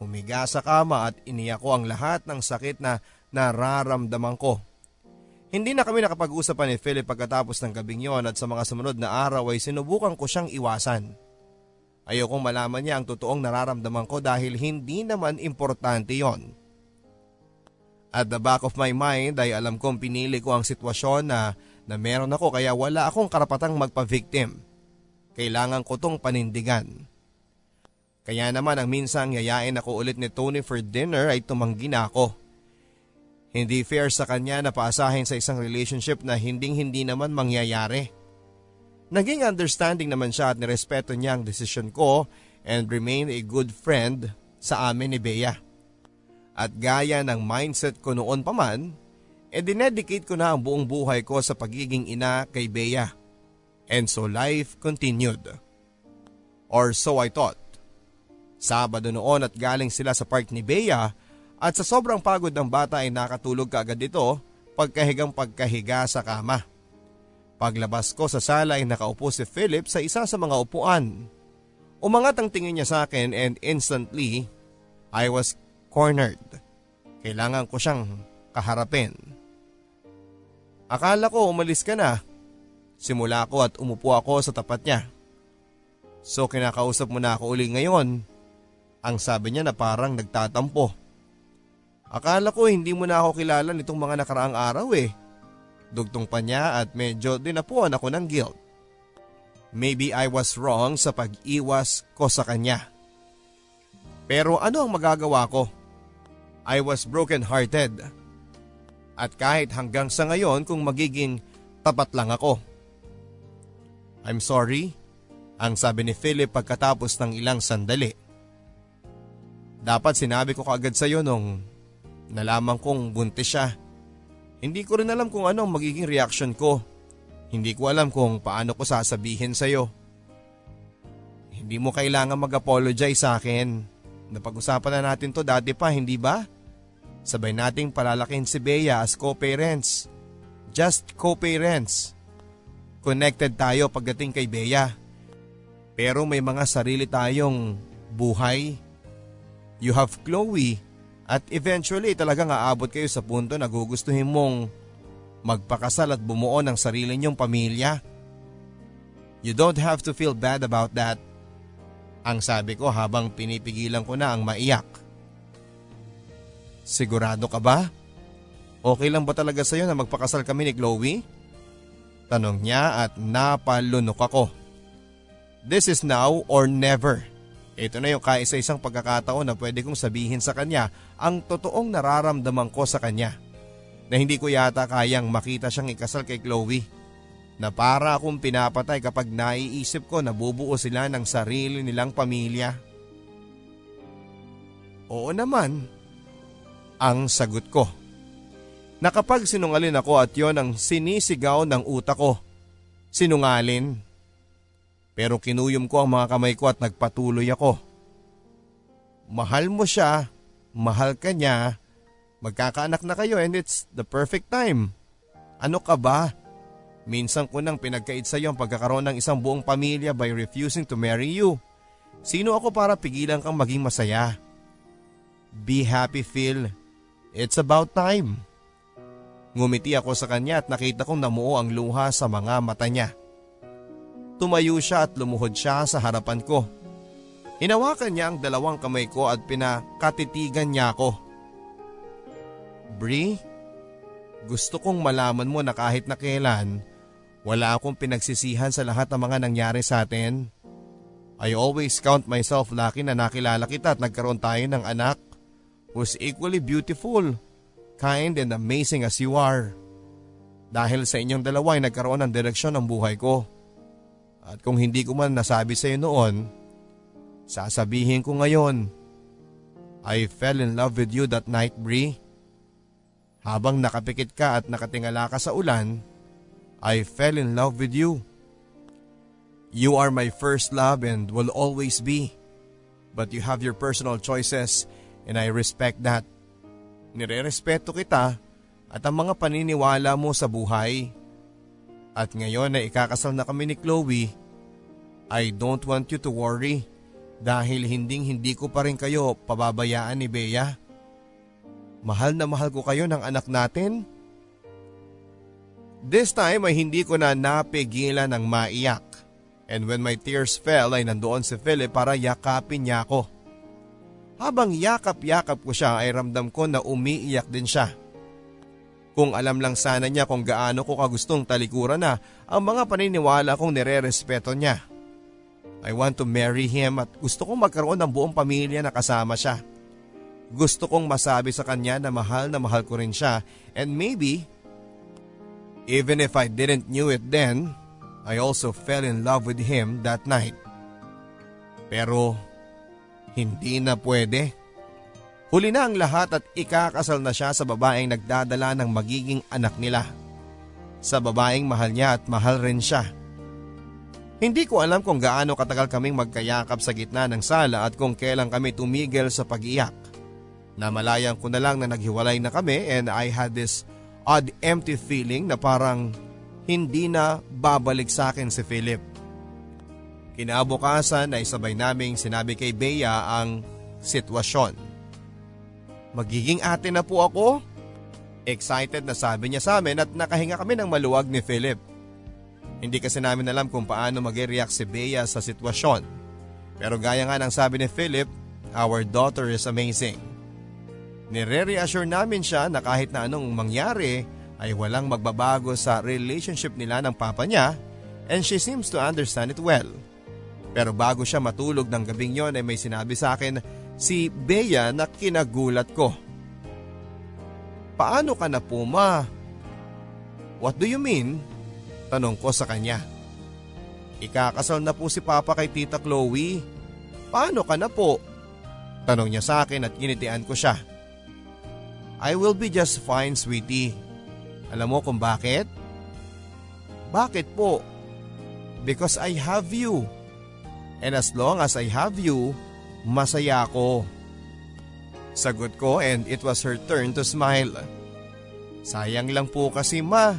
Humiga sa kama at iniyak ko ang lahat ng sakit na nararamdaman ko. Hindi na kami nakapag-usapan ni Philip pagkatapos ng gabing yon at sa mga sumunod na araw ay sinubukan ko siyang iwasan. Ayokong malaman niya ang totoong nararamdaman ko dahil hindi naman importante yon. At the back of my mind ay alam kong pinili ko ang sitwasyon na meron ako kaya wala akong karapatang magpa-victim. Kailangan ko tong panindigan. Kaya naman ang minsang yayain ako ulit ni Tony for dinner ay tumanggi na ako. Hindi fair sa kanya na paasahin sa isang relationship na hinding-hindi naman mangyayari. Naging understanding naman siya at nirespeto niya ang desisyon ko and remain a good friend sa amin ni Bea. At gaya ng mindset ko noon pa man, dinedicate ko na ang buong buhay ko sa pagiging ina kay Bea. And so life continued. Or so I thought. Sabado noon at galing sila sa park ni Bea. At sa sobrang pagod ng bata ay nakatulog kaagad ito pagkahigang pagkahiga sa kama. Paglabas ko sa sala ay nakaupo si Philip sa isa sa mga upuan. Umangat ang tingin niya sa akin and instantly, I was cornered. Kailangan ko siyang kaharapin. Akala ko umalis ka na. Simula ko at umupo ako sa tapat niya. So kinakausap mo na ako uli ngayon. Ang sabi niya na parang nagtatampo. Akala ko hindi mo na ako kilala nitong mga nakaraang araw eh. Dugtong pa niya at medyo dinapuan ako ng guilt. Maybe I was wrong sa pag-iwas ko sa kanya. Pero ano ang magagawa ko? I was broken-hearted. At kahit hanggang sa ngayon kung magiging tapat lang ako. I'm sorry, ang sabi ni Philip pagkatapos ng ilang sandali. Dapat sinabi ko kaagad sa iyo nung nalaman kong buntis siya. Hindi ko rin alam kung ano ang magiging reaction ko. Hindi ko alam kung paano ko sasabihin sa iyo. Hindi mo kailangan mag-apologize sa akin. Napag-usapan na natin to dati pa, hindi ba? Sabay nating palalakihin si Bea as co-parents. Just co-parents. Connected tayo pagdating kay Bea. Pero may mga sarili tayong buhay. You have Chloe at eventually talagang aabot kayo sa punto na gugustuhin mong magpakasal at bumuo ng sarili niyong pamilya. You don't have to feel bad about that. Ang sabi ko habang pinipigilan ko na ang maiyak. Sigurado ka ba? Okay lang ba talaga sa'yo na magpakasal kami ni Chloe? Tanong niya at napalunok ako. This is now or never. Ito na yung kaisa-isang pagkakataon na pwede kong sabihin sa kanya ang totoong nararamdaman ko sa kanya. Na hindi ko yata kayang makita siyang ikasal kay Chloe. Na para akong pinapatay kapag naiisip ko na bubuo sila ng sarili nilang pamilya. Oo naman, ang sagot ko. Nakapagsinungalin ako at yon ang sinisigaw ng utak ko. Sinungalin. Pero kinuyom ko ang mga kamay ko at nagpatuloy ako. Mahal mo siya, mahal ka niya, magkakaanak na kayo and it's the perfect time. Ano ka ba? Minsan ko nang pinagkait sa iyo ang pagkakaroon ng isang buong pamilya by refusing to marry you. Sino ako para pigilan kang maging masaya? Be happy, Phil. It's about time. Ngumiti ako sa kanya at nakita kong namuo ang luha sa mga mata niya. Tumayo siya at lumuhod siya sa harapan ko. Hinawakan niya ang dalawang kamay ko at pinakatitigan niya ako. Brie, gusto kong malaman mo na kahit na kailan, wala akong pinagsisihan sa lahat ng mga nangyari sa atin. I always count myself lucky na nakilala kita at nagkaroon tayo ng anak who's equally beautiful, kind and amazing as you are. Dahil sa inyong dalawa ay nagkaroon ng direksyon ang buhay ko. At kung hindi ko man nasabi sa iyo noon, sasabihin ko ngayon. I fell in love with you that night, Brie. Habang nakapikit ka at nakatingala ka sa ulan, I fell in love with you. You are my first love and will always be. But you have your personal choices and I respect that. Nirerespeto kita at ang mga paniniwala mo sa buhay. At ngayon na ikakasal na kami ni Chloe, I don't want you to worry dahil hindi ko pa rin kayo pababayaan ni Bea. Mahal na mahal ko kayo ng anak natin. This time ay hindi ko na napigilan ng maiyak. And when my tears fell ay nandoon si Philip para yakapin niya ako. Habang yakap-yakap ko siya ay ramdam ko na umiiyak din siya. Kung alam lang sana niya kung gaano ko kagustong talikuran na ang mga paniniwala kong nirerespeto niya. I want to marry him at gusto kong magkaroon ng buong pamilya na kasama siya. Gusto kong masabi sa kanya na mahal ko rin siya and maybe, even if I didn't knew it then, I also fell in love with him that night. Pero, hindi na pwede. Huli na ang lahat at ikakasal na siya sa babaeng nagdadala ng magiging anak nila. Sa babaeng mahal niya at mahal rin siya. Hindi ko alam kung gaano katagal kaming magkayakap sa gitna ng sala at kung kailan kami tumigil sa pag-iyak. Namalayan ko na lang na naghiwalay na kami and I had this odd empty feeling na parang hindi na babalik sa akin si Philip. Kinabukasan ay sabay naming sinabi kay Bea ang sitwasyon. Magiging ate na po ako? Excited na sabi niya sa amin at nakahinga kami ng maluwag ni Philip. Hindi kasi namin alam kung paano mag-react si Bea sa sitwasyon. Pero gaya nga ng sabi ni Philip, our daughter is amazing. Nire-reassure namin siya na kahit na anong mangyari ay walang magbabago sa relationship nila ng papa niya and she seems to understand it well. Pero bago siya matulog ng gabing yon ay may sinabi sa akin si Bea na kinagulat ko. Paano ka na po, ma? What do you mean? Tanong ko sa kanya. Ikakasal na po si Papa kay Tita Chloe. Paano ka na po? Tanong niya sa akin at ginitian ko siya. I will be just fine, sweetie. Alam mo kung bakit? Bakit po? Because I have you. And as long as I have you, masaya ako. Sagot ko, and it was her turn to smile. Sayang lang po kasi, ma.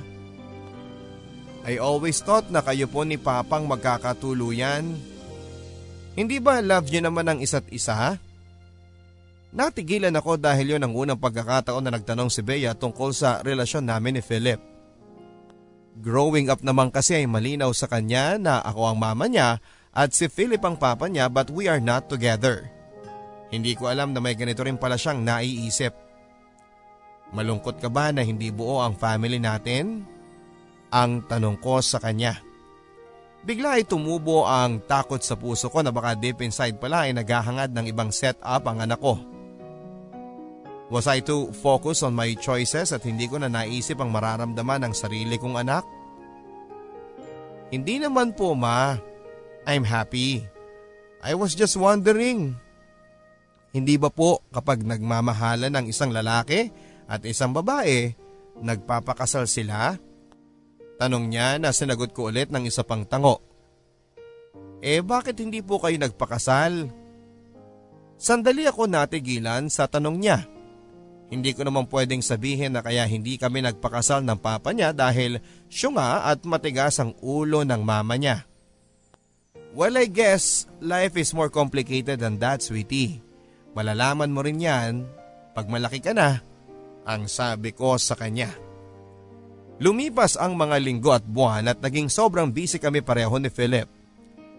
I always thought na kayo po ni Papang magkakatuluyan. Hindi ba love niyo naman ang isa't isa? Natigilan ako dahil yun ang unang pagkakataon na nagtanong si Bea tungkol sa relasyon namin ni Philip. Growing up naman kasi ay malinaw sa kanya na ako ang mama niya at si Philip ang papa niya, but we are not together. Hindi ko alam na may ganito rin pala siyang naiisip. Malungkot ka ba na hindi buo ang family natin? Ang tanong ko sa kanya. Bigla ay tumubo ang takot sa puso ko na baka deep inside pala ay naghahangad ng ibang setup ang anak ko. Was I to focus on my choices at hindi ko na naisip ang mararamdaman ng sarili kong anak? Hindi naman po, ma. I'm happy. I was just wondering. Hindi ba po kapag nagmamahalan ng isang lalaki at isang babae, nagpapakasal sila? Tanong niya na sinagot ko ulit ng isa pang tango. Eh bakit hindi po kayo nagpakasal? Sandali ako natigilan sa tanong niya. Hindi ko naman pwedeng sabihin na kaya hindi kami nagpakasal ng papa niya dahil syunga at matigas ang ulo ng mama niya. Well, I guess life is more complicated than that, sweetie. Malalaman mo rin yan pag malaki ka na, ang sabi ko sa kanya. Lumipas ang mga linggo at buwan at naging sobrang busy kami pareho ni Philip.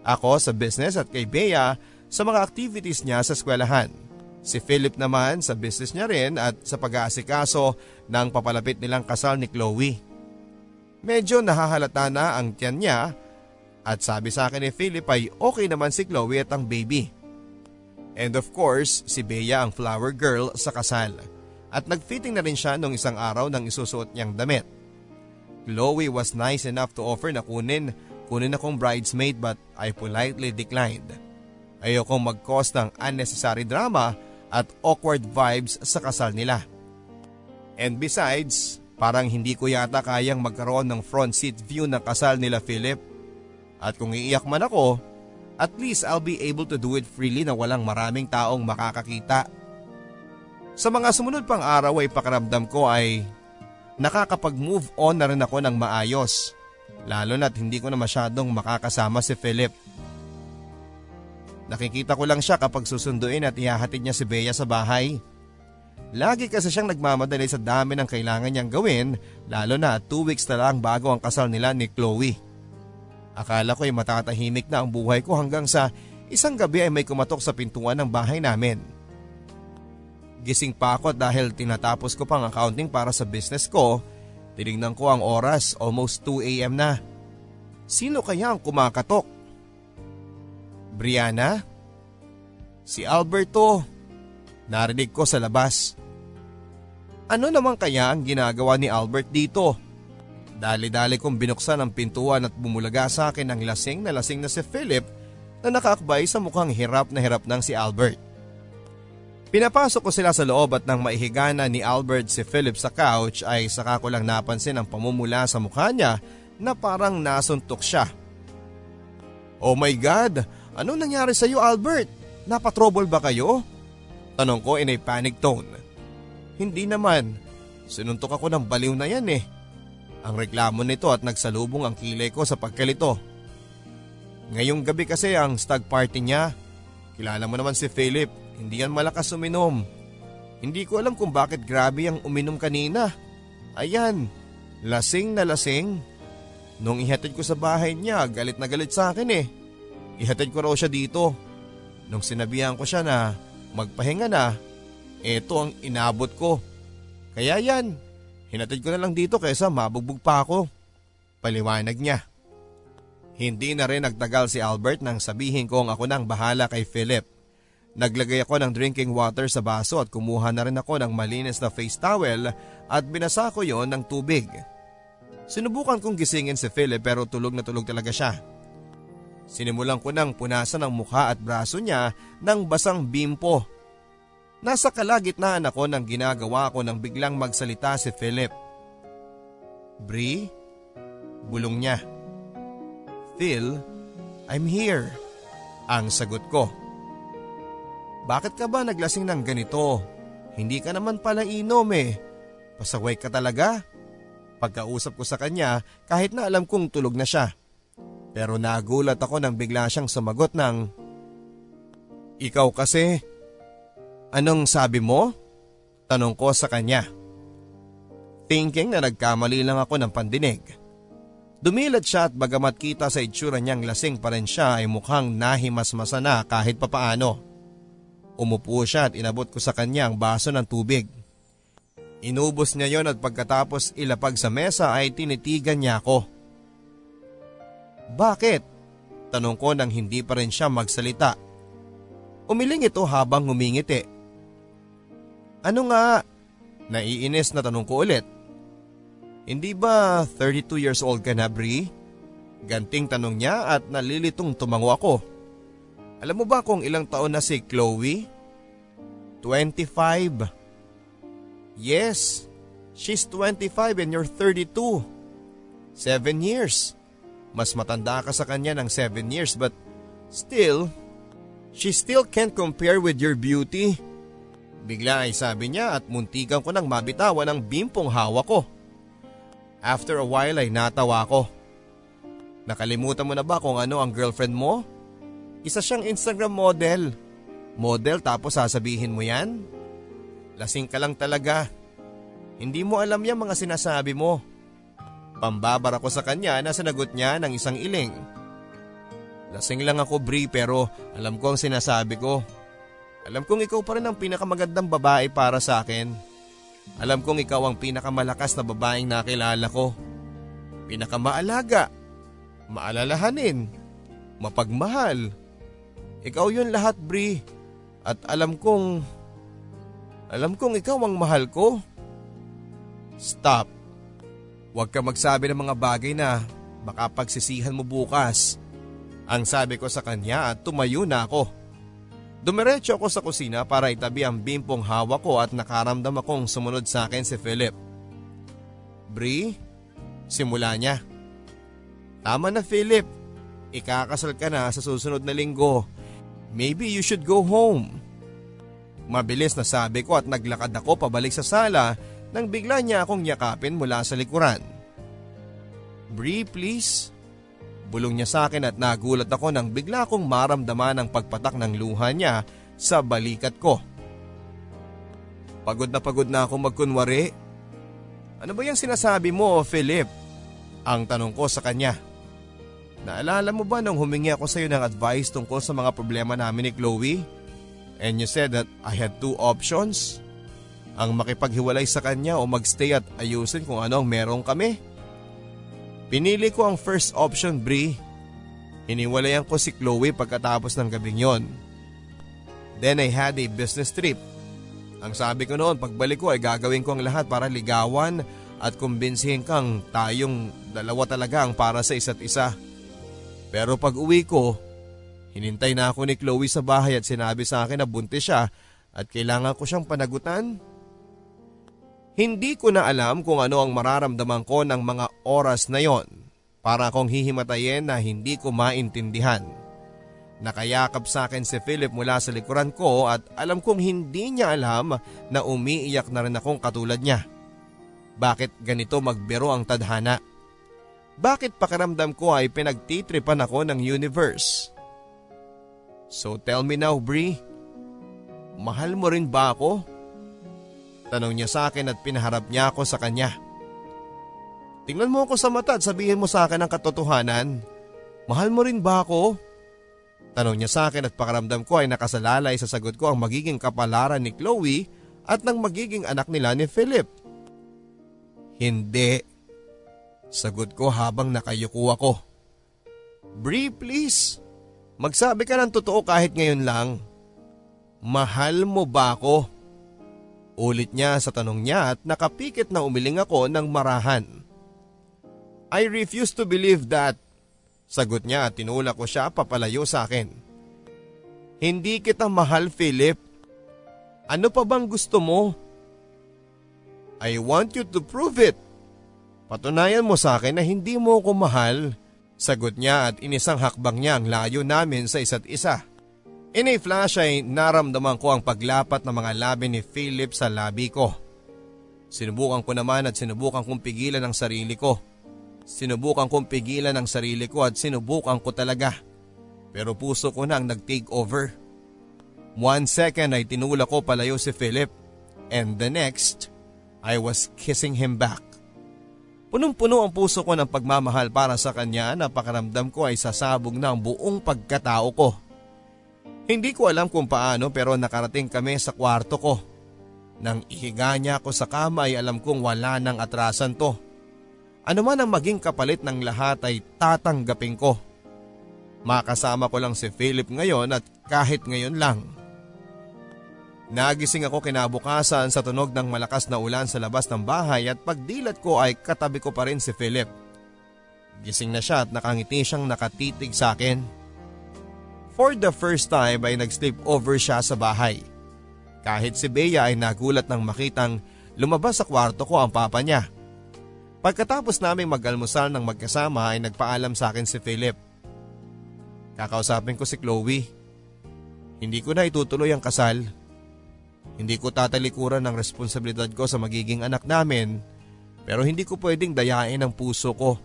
Ako sa business at kay Bea sa mga activities niya sa eskwelahan. Si Philip naman sa business niya rin at sa pag-aasikaso ng papalapit nilang kasal ni Chloe. Medyo nahahalata na ang tiyan niya at sabi sa akin ni Philip ay okay naman si Chloe at ang baby. And of course, si Bea ang flower girl sa kasal. At nagfitting na rin siya nung isang araw ng isusuot niyang damit. Chloe was nice enough to offer na kunin akong bridesmaid, but I politely declined. Ayokong mag-cause ng unnecessary drama at awkward vibes sa kasal nila. And besides, parang hindi ko yata kayang magkaroon ng front seat view ng kasal nila Philip. At kung iiyak man ako, at least I'll be able to do it freely na walang maraming taong makakakita. Sa mga sumunod pang araw ay pakiramdam ko ay nakakapag-move on na rin ako ng maayos. Lalo na't hindi ko na masyadong makakasama si Philip. Nakikita ko lang siya kapag susunduin at ihahatid niya si Bea sa bahay. Lagi kasi siyang nagmamadali sa dami ng kailangan niyang gawin, lalo na 2 weeks na lang bago ang kasal nila ni Chloe. Akala ko ay matatahimik na ang buhay ko hanggang sa isang gabi ay may kumatok sa pintuan ng bahay namin. Gising pa ako dahil tinatapos ko pang accounting para sa business ko. Tinignan ko ang oras, almost 2 a.m. na. Sino kaya ang kumakatok? Brianna? Si Alberto. Narinig ko sa labas. Ano naman kaya ang ginagawa ni Albert dito? Dali-dali kong binuksan ang pintuan at bumulaga sa akin ang lasing na si Philip na nakaakbay sa mukhang hirap ng si Albert. Pinapasok ko sila sa loob at nang maihigana ni Albert si Philip sa couch ay saka ko lang napansin ang pamumula sa mukha niya na parang nasuntok siya. Oh my God! Ano nangyari sa iyo, Albert? Napatrouble ba kayo? Tanong ko in a panic tone. Hindi naman. Sinuntok ako ng baliw na yan eh. Ang reklamo nito at nagsalubong ang kilay ko sa pagkalito. Ngayong gabi kasi ang stag party niya. Kilala mo naman si Philip, hindi yan malakas uminom. Hindi ko alam kung bakit grabe ang uminom kanina. Ayan, lasing na lasing. Nung ihatid ko sa bahay niya, galit na galit sa akin eh. Ihatid ko raw siya dito. Nung sinabihan ko siya na magpahinga na, eto ang inabot ko. Kaya yan. Hinatid ko na lang dito kaysa mabugbog pa ako. Paliwanag niya. Hindi na rin nagtagal si Albert nang sabihin kong ako nang bahala kay Philip. Naglagay ako ng drinking water sa baso at kumuha na rin ako ng malinis na face towel at binasa ko yon ng tubig. Sinubukan kong gisingin si Philip pero tulog na tulog talaga siya. Sinimulan ko nang punasan ang mukha at braso niya ng basang bimpo. Nasa kalagitnaan ako ng ginagawa ko nang biglang magsalita si Philip. "Bree?" bulong niya. "Phil, I'm here," ang sagot ko. "Bakit ka ba naglasing ng ganito? Hindi ka naman pala inom eh. Pasaway ka talaga?" Pagkausap ko sa kanya kahit na alam kong tulog na siya. Pero nagulat ako nang bigla siyang sumagot ng, "Ikaw kasi, anong sabi mo?" tanong ko sa kanya. Thinking na nagkamali lang ako ng pandinig. Dumilat siya at bagamat kita sa itsura niyang lasing pa rin siya ay mukhang nahimasmasa na kahit papaano. Umupo siya at inabot ko sa kanya ang baso ng tubig. Inubos niya yon at pagkatapos ilapag sa mesa ay tinitigan niya ako. "Bakit?" tanong ko nang hindi pa rin siya magsalita. Umiling ito habang humingiti. "Ano nga?" naiinis na tanong ko ulit. "Hindi ba 32 years old ka na, Bree?" ganting tanong niya at nalilitong tumango ako. "Alam mo ba kung ilang taon na si Chloe?" 25. "Yes, she's 25 and you're 32. 7 years. Mas matanda ka sa kanya ng 7 years but still, she still can't compare with your beauty." Bigla ay sabi niya at muntikan ko nang mabitawan ang bimpong hawak ko. After a while ay natawa ko. "Nakalimutan mo na ba kung ano ang girlfriend mo? Isa siyang Instagram model. Model tapos sasabihin mo yan? Lasing ka lang talaga. Hindi mo alam yung mga sinasabi mo." Pambabara ko sa kanya na sinagot niya ng isang iling. "Lasing lang ako, Bree, pero alam ko ang sinasabi ko. Alam kong ikaw pa rin ang pinakamagandang babae para sa akin. Alam kong ikaw ang pinakamalakas na babaeng nakilala ko. Pinakamaalaga, maalalahanin, mapagmahal. Ikaw yun lahat, Bree. At alam kong ikaw ang mahal ko." "Stop. Huwag ka magsabi ng mga bagay na baka pagsisihan mo bukas." Ang sabi ko sa kanya at tumayo na ako. Dumiretso ako sa kusina para itabi ang bimpong hawak ko at nakaramdam akong sumunod sa akin si Philip. "Bree," simula niya. "Tama na, Philip. Ikakasal ka na sa susunod na linggo. Maybe you should go home." Mabilis na sabi ko at naglakad ako pabalik sa sala nang bigla niya akong yakapin mula sa likuran. "Bree, please," bulong niya sa akin at nagulat ako nang bigla akong maramdaman ang pagpatak ng luha niya sa balikat ko. Pagod na ako magkunwari. "Ano ba yung sinasabi mo, Philip?" ang tanong ko sa kanya. "Naalala mo ba nung humingi ako sa iyo ng advice tungkol sa mga problema namin ni Chloe? And you said that I had 2 options. Ang makipaghiwalay sa kanya o magstay at ayusin kung ano ang meron kami. Pinili ko ang first option, Bree. Hiniwalayan ko si Chloe pagkatapos ng gabing yon. Then I had a business trip. Ang sabi ko noon, pagbalik ko ay gagawin ko ang lahat para ligawan at kumbinsihin kang tayong dalawa talaga ang para sa isa't isa. Pero pag uwi ko, hinintay na ako ni Chloe sa bahay at sinabi sa akin na buntis siya at kailangan ko siyang panagutan. Hindi ko na alam kung ano ang mararamdaman ko ng mga oras na yon. Para akong hihimatayin na hindi ko maintindihan. Nakayakap sa akin si Philip mula sa likuran ko at alam kong hindi niya alam na umiiyak na rin akong katulad niya. Bakit ganito magbiro ang tadhana? Bakit pakiramdam ko ay pinagtitripan ako ng universe? So tell me now, Bree, mahal mo rin ba ako?" tanong niya sa akin at pinaharap niya ako sa kanya. "Tingnan mo ako sa mata at sabihin mo sa akin ang katotohanan. Mahal mo rin ba ako?" tanong niya sa akin at pakiramdam ko ay nakasalalay sa sagot ko ang magiging kapalaran ni Chloe at ng magiging anak nila ni Philip. "Hindi," sagot ko habang nakayuko ako. "Bree, please. Magsabi ka ng totoo kahit ngayon lang. mahal mo ba ako? Ulit niya sa tanong niya at nakapikit na umiling ako ng marahan. I refuse to believe that, sagot niya at tinulak ko siya papalayo sa akin. Hindi kita mahal, Philip. Ano pa bang gusto mo? I want you to prove it. Patunayan mo sa akin na hindi mo ako mahal, sagot niya at inisang hakbang niya ang layo namin sa isa't isa. In a flash ay naramdaman ko ang paglapat ng mga labi ni Philip sa labi ko. Sinubukan ko naman at sinubukan kong pigilan ang sarili ko. Sinubukan kong pigilan ang sarili ko at sinubukan ko talaga. Pero puso ko na ang nag-take over. 1 second ay tinulak ko palayo si Philip. And the next, I was kissing him back. Punong-puno ang puso ko ng pagmamahal para sa kanya na pakiramdam ko ay sasabog na ang buong pagkatao ko. Hindi ko alam kung paano pero nakarating kami sa kwarto ko. Nang ihiga niya ako sa kama ay alam kong wala nang atrasan to. Ano man ang maging kapalit ng lahat ay tatanggapin ko. Makasama ko lang si Philip ngayon at kahit ngayon lang. Nagising ako kinabukasan sa tunog ng malakas na ulan sa labas ng bahay at pagdilat ko ay katabi ko pa rin si Philip. Gising na siya at nakangiti siyang nakatitig sa akin. For the first time ay nag-sleep over siya sa bahay. Kahit si Bea ay nagulat nang makitang lumabas sa kwarto ko ang papa niya. Pagkatapos naming mag-almusal ng magkasama ay nagpaalam sa akin si Philip. Kakausapin ko si Chloe. Hindi ko na itutuloy ang kasal. Hindi ko tatalikuran ang responsibilidad ko sa magiging anak namin, pero hindi ko pwedeng dayain ang puso ko.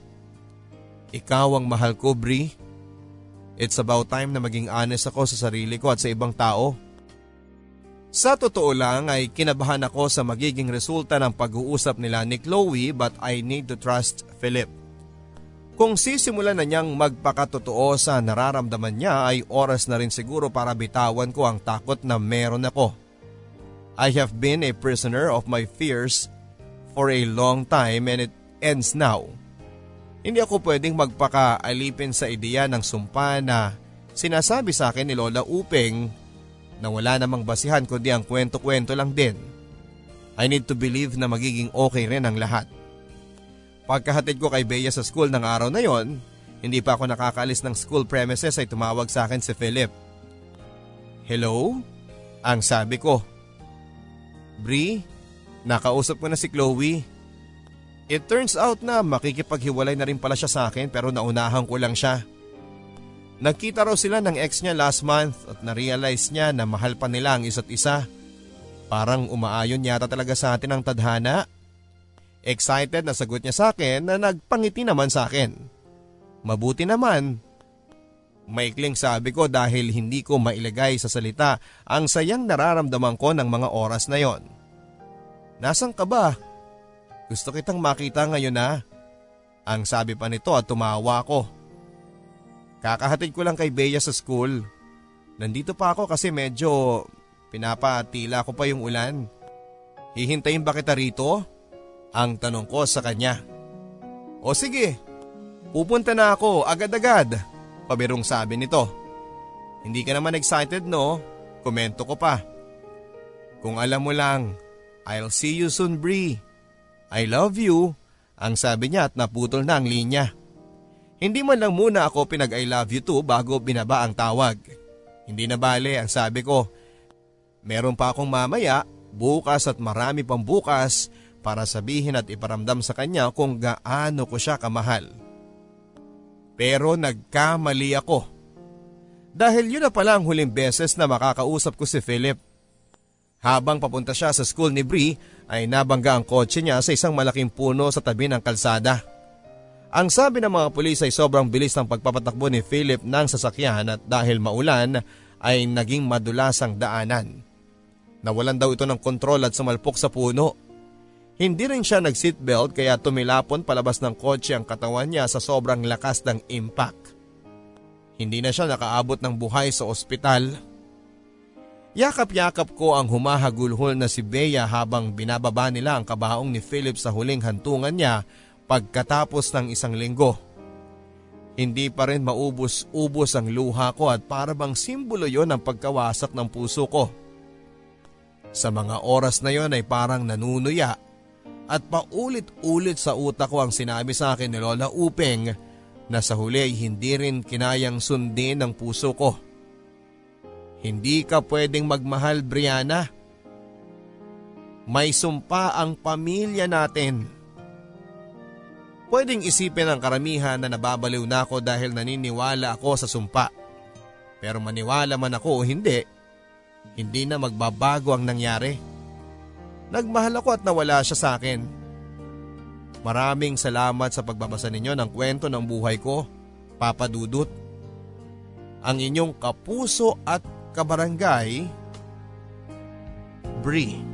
Ikaw ang mahal ko, Bri. It's about time na maging honest ako sa sarili ko at sa ibang tao. Sa totoo lang ay kinabahan ako sa magiging resulta ng pag-uusap nila ni Chloe but I need to trust Philip. Kung sisimulan na niyang magpakatotoo sa nararamdaman niya ay oras na rin siguro para bitawan ko ang takot na meron ako. I have been a prisoner of my fears for a long time and it ends now. Hindi ako pwedeng magpakaalipin sa ideya ng sumpa na sinasabi sa akin ni Lola Uping na wala namang basihan kundi ang kwento-kwento lang din. I need to believe na magiging okay rin ang lahat. Pagkahatid ko kay Bea sa school ng araw na yon, hindi pa ako nakakaalis ng school premises ay tumawag sa akin si Philip. Hello? Ang sabi ko. Bri, nakausap ko na si Chloe. It turns out na makikipaghiwalay na rin pala siya sa akin pero naunahan ko lang siya. Nagkita raw sila ng ex niya last month at na-realize niya na mahal pa nila ang isa't isa. Parang umaayon yata talaga sa atin ang tadhana. Excited na sagot niya sa akin na nagpangiti naman sa akin. Mabuti naman. Maikling sabi ko dahil hindi ko mailagay sa salita ang sayang nararamdaman ko ng mga oras na yon. Nasaan ka ba? Gusto kitang makita ngayon na. Ang sabi pa nito at tumawa ko. Kakahatid ko lang kay Bea sa school. Nandito pa ako kasi medyo pinapatila ko pa yung ulan. Hihintayin ba kita rito? Ang tanong ko sa kanya. O sige, pupunta na ako agad-agad, pabirong sabi nito. Hindi ka naman excited no? Komento ko pa. Kung alam mo lang, I'll see you soon, Bri. I love you, ang sabi niya at naputol na ang linya. Hindi man lang muna ako pinag-I love you too bago binaba ang tawag. Hindi na bale ang sabi ko. Meron pa akong mamaya, bukas at marami pang bukas para sabihin at iparamdam sa kanya kung gaano ko siya kamahal. Pero nagkamali ako. Dahil yun na pala ang huling beses na makakausap ko si Philip. Habang papunta siya sa school ni Bri ay nabangga ang kotse niya sa isang malaking puno sa tabi ng kalsada. Ang sabi ng mga pulis ay sobrang bilis ng pagpapatakbo ni Philip ng sasakyan at dahil maulan ay naging madulas ang daanan. Nawalan daw ito ng kontrol at sumalpok sa puno. Hindi rin siya nag-seatbelt kaya tumilapon palabas ng kotse ang katawan niya sa sobrang lakas ng impact. Hindi na siya nakaabot ng buhay sa ospital. Yakap-yakap ko ang humahagulhol na si Bea habang binababa nila ang kabaong ni Philip sa huling hantungan niya pagkatapos ng 1 linggo. Hindi pa rin maubos-ubos ang luha ko at para bang simbolo yon ng pagkawasak ng puso ko. Sa mga oras na yon ay parang nanunuya at paulit-ulit sa utak ko ang sinabi sa akin ni Lola Uping na sa huli ay hindi rin kinayang sundin ng puso ko. Hindi ka pwedeng magmahal, Brianna. May sumpa ang pamilya natin. Pwedeng isipin ng karamihan na nababaliw na ako dahil naniniwala ako sa sumpa. Pero maniwala man ako o hindi, hindi na magbabago ang nangyari. Nagmahal ako at nawala siya sa akin. Maraming salamat sa pagbabasa ninyo ng kwento ng buhay ko, Papa Dudut. Ang inyong kapuso at kabarangay, Bri.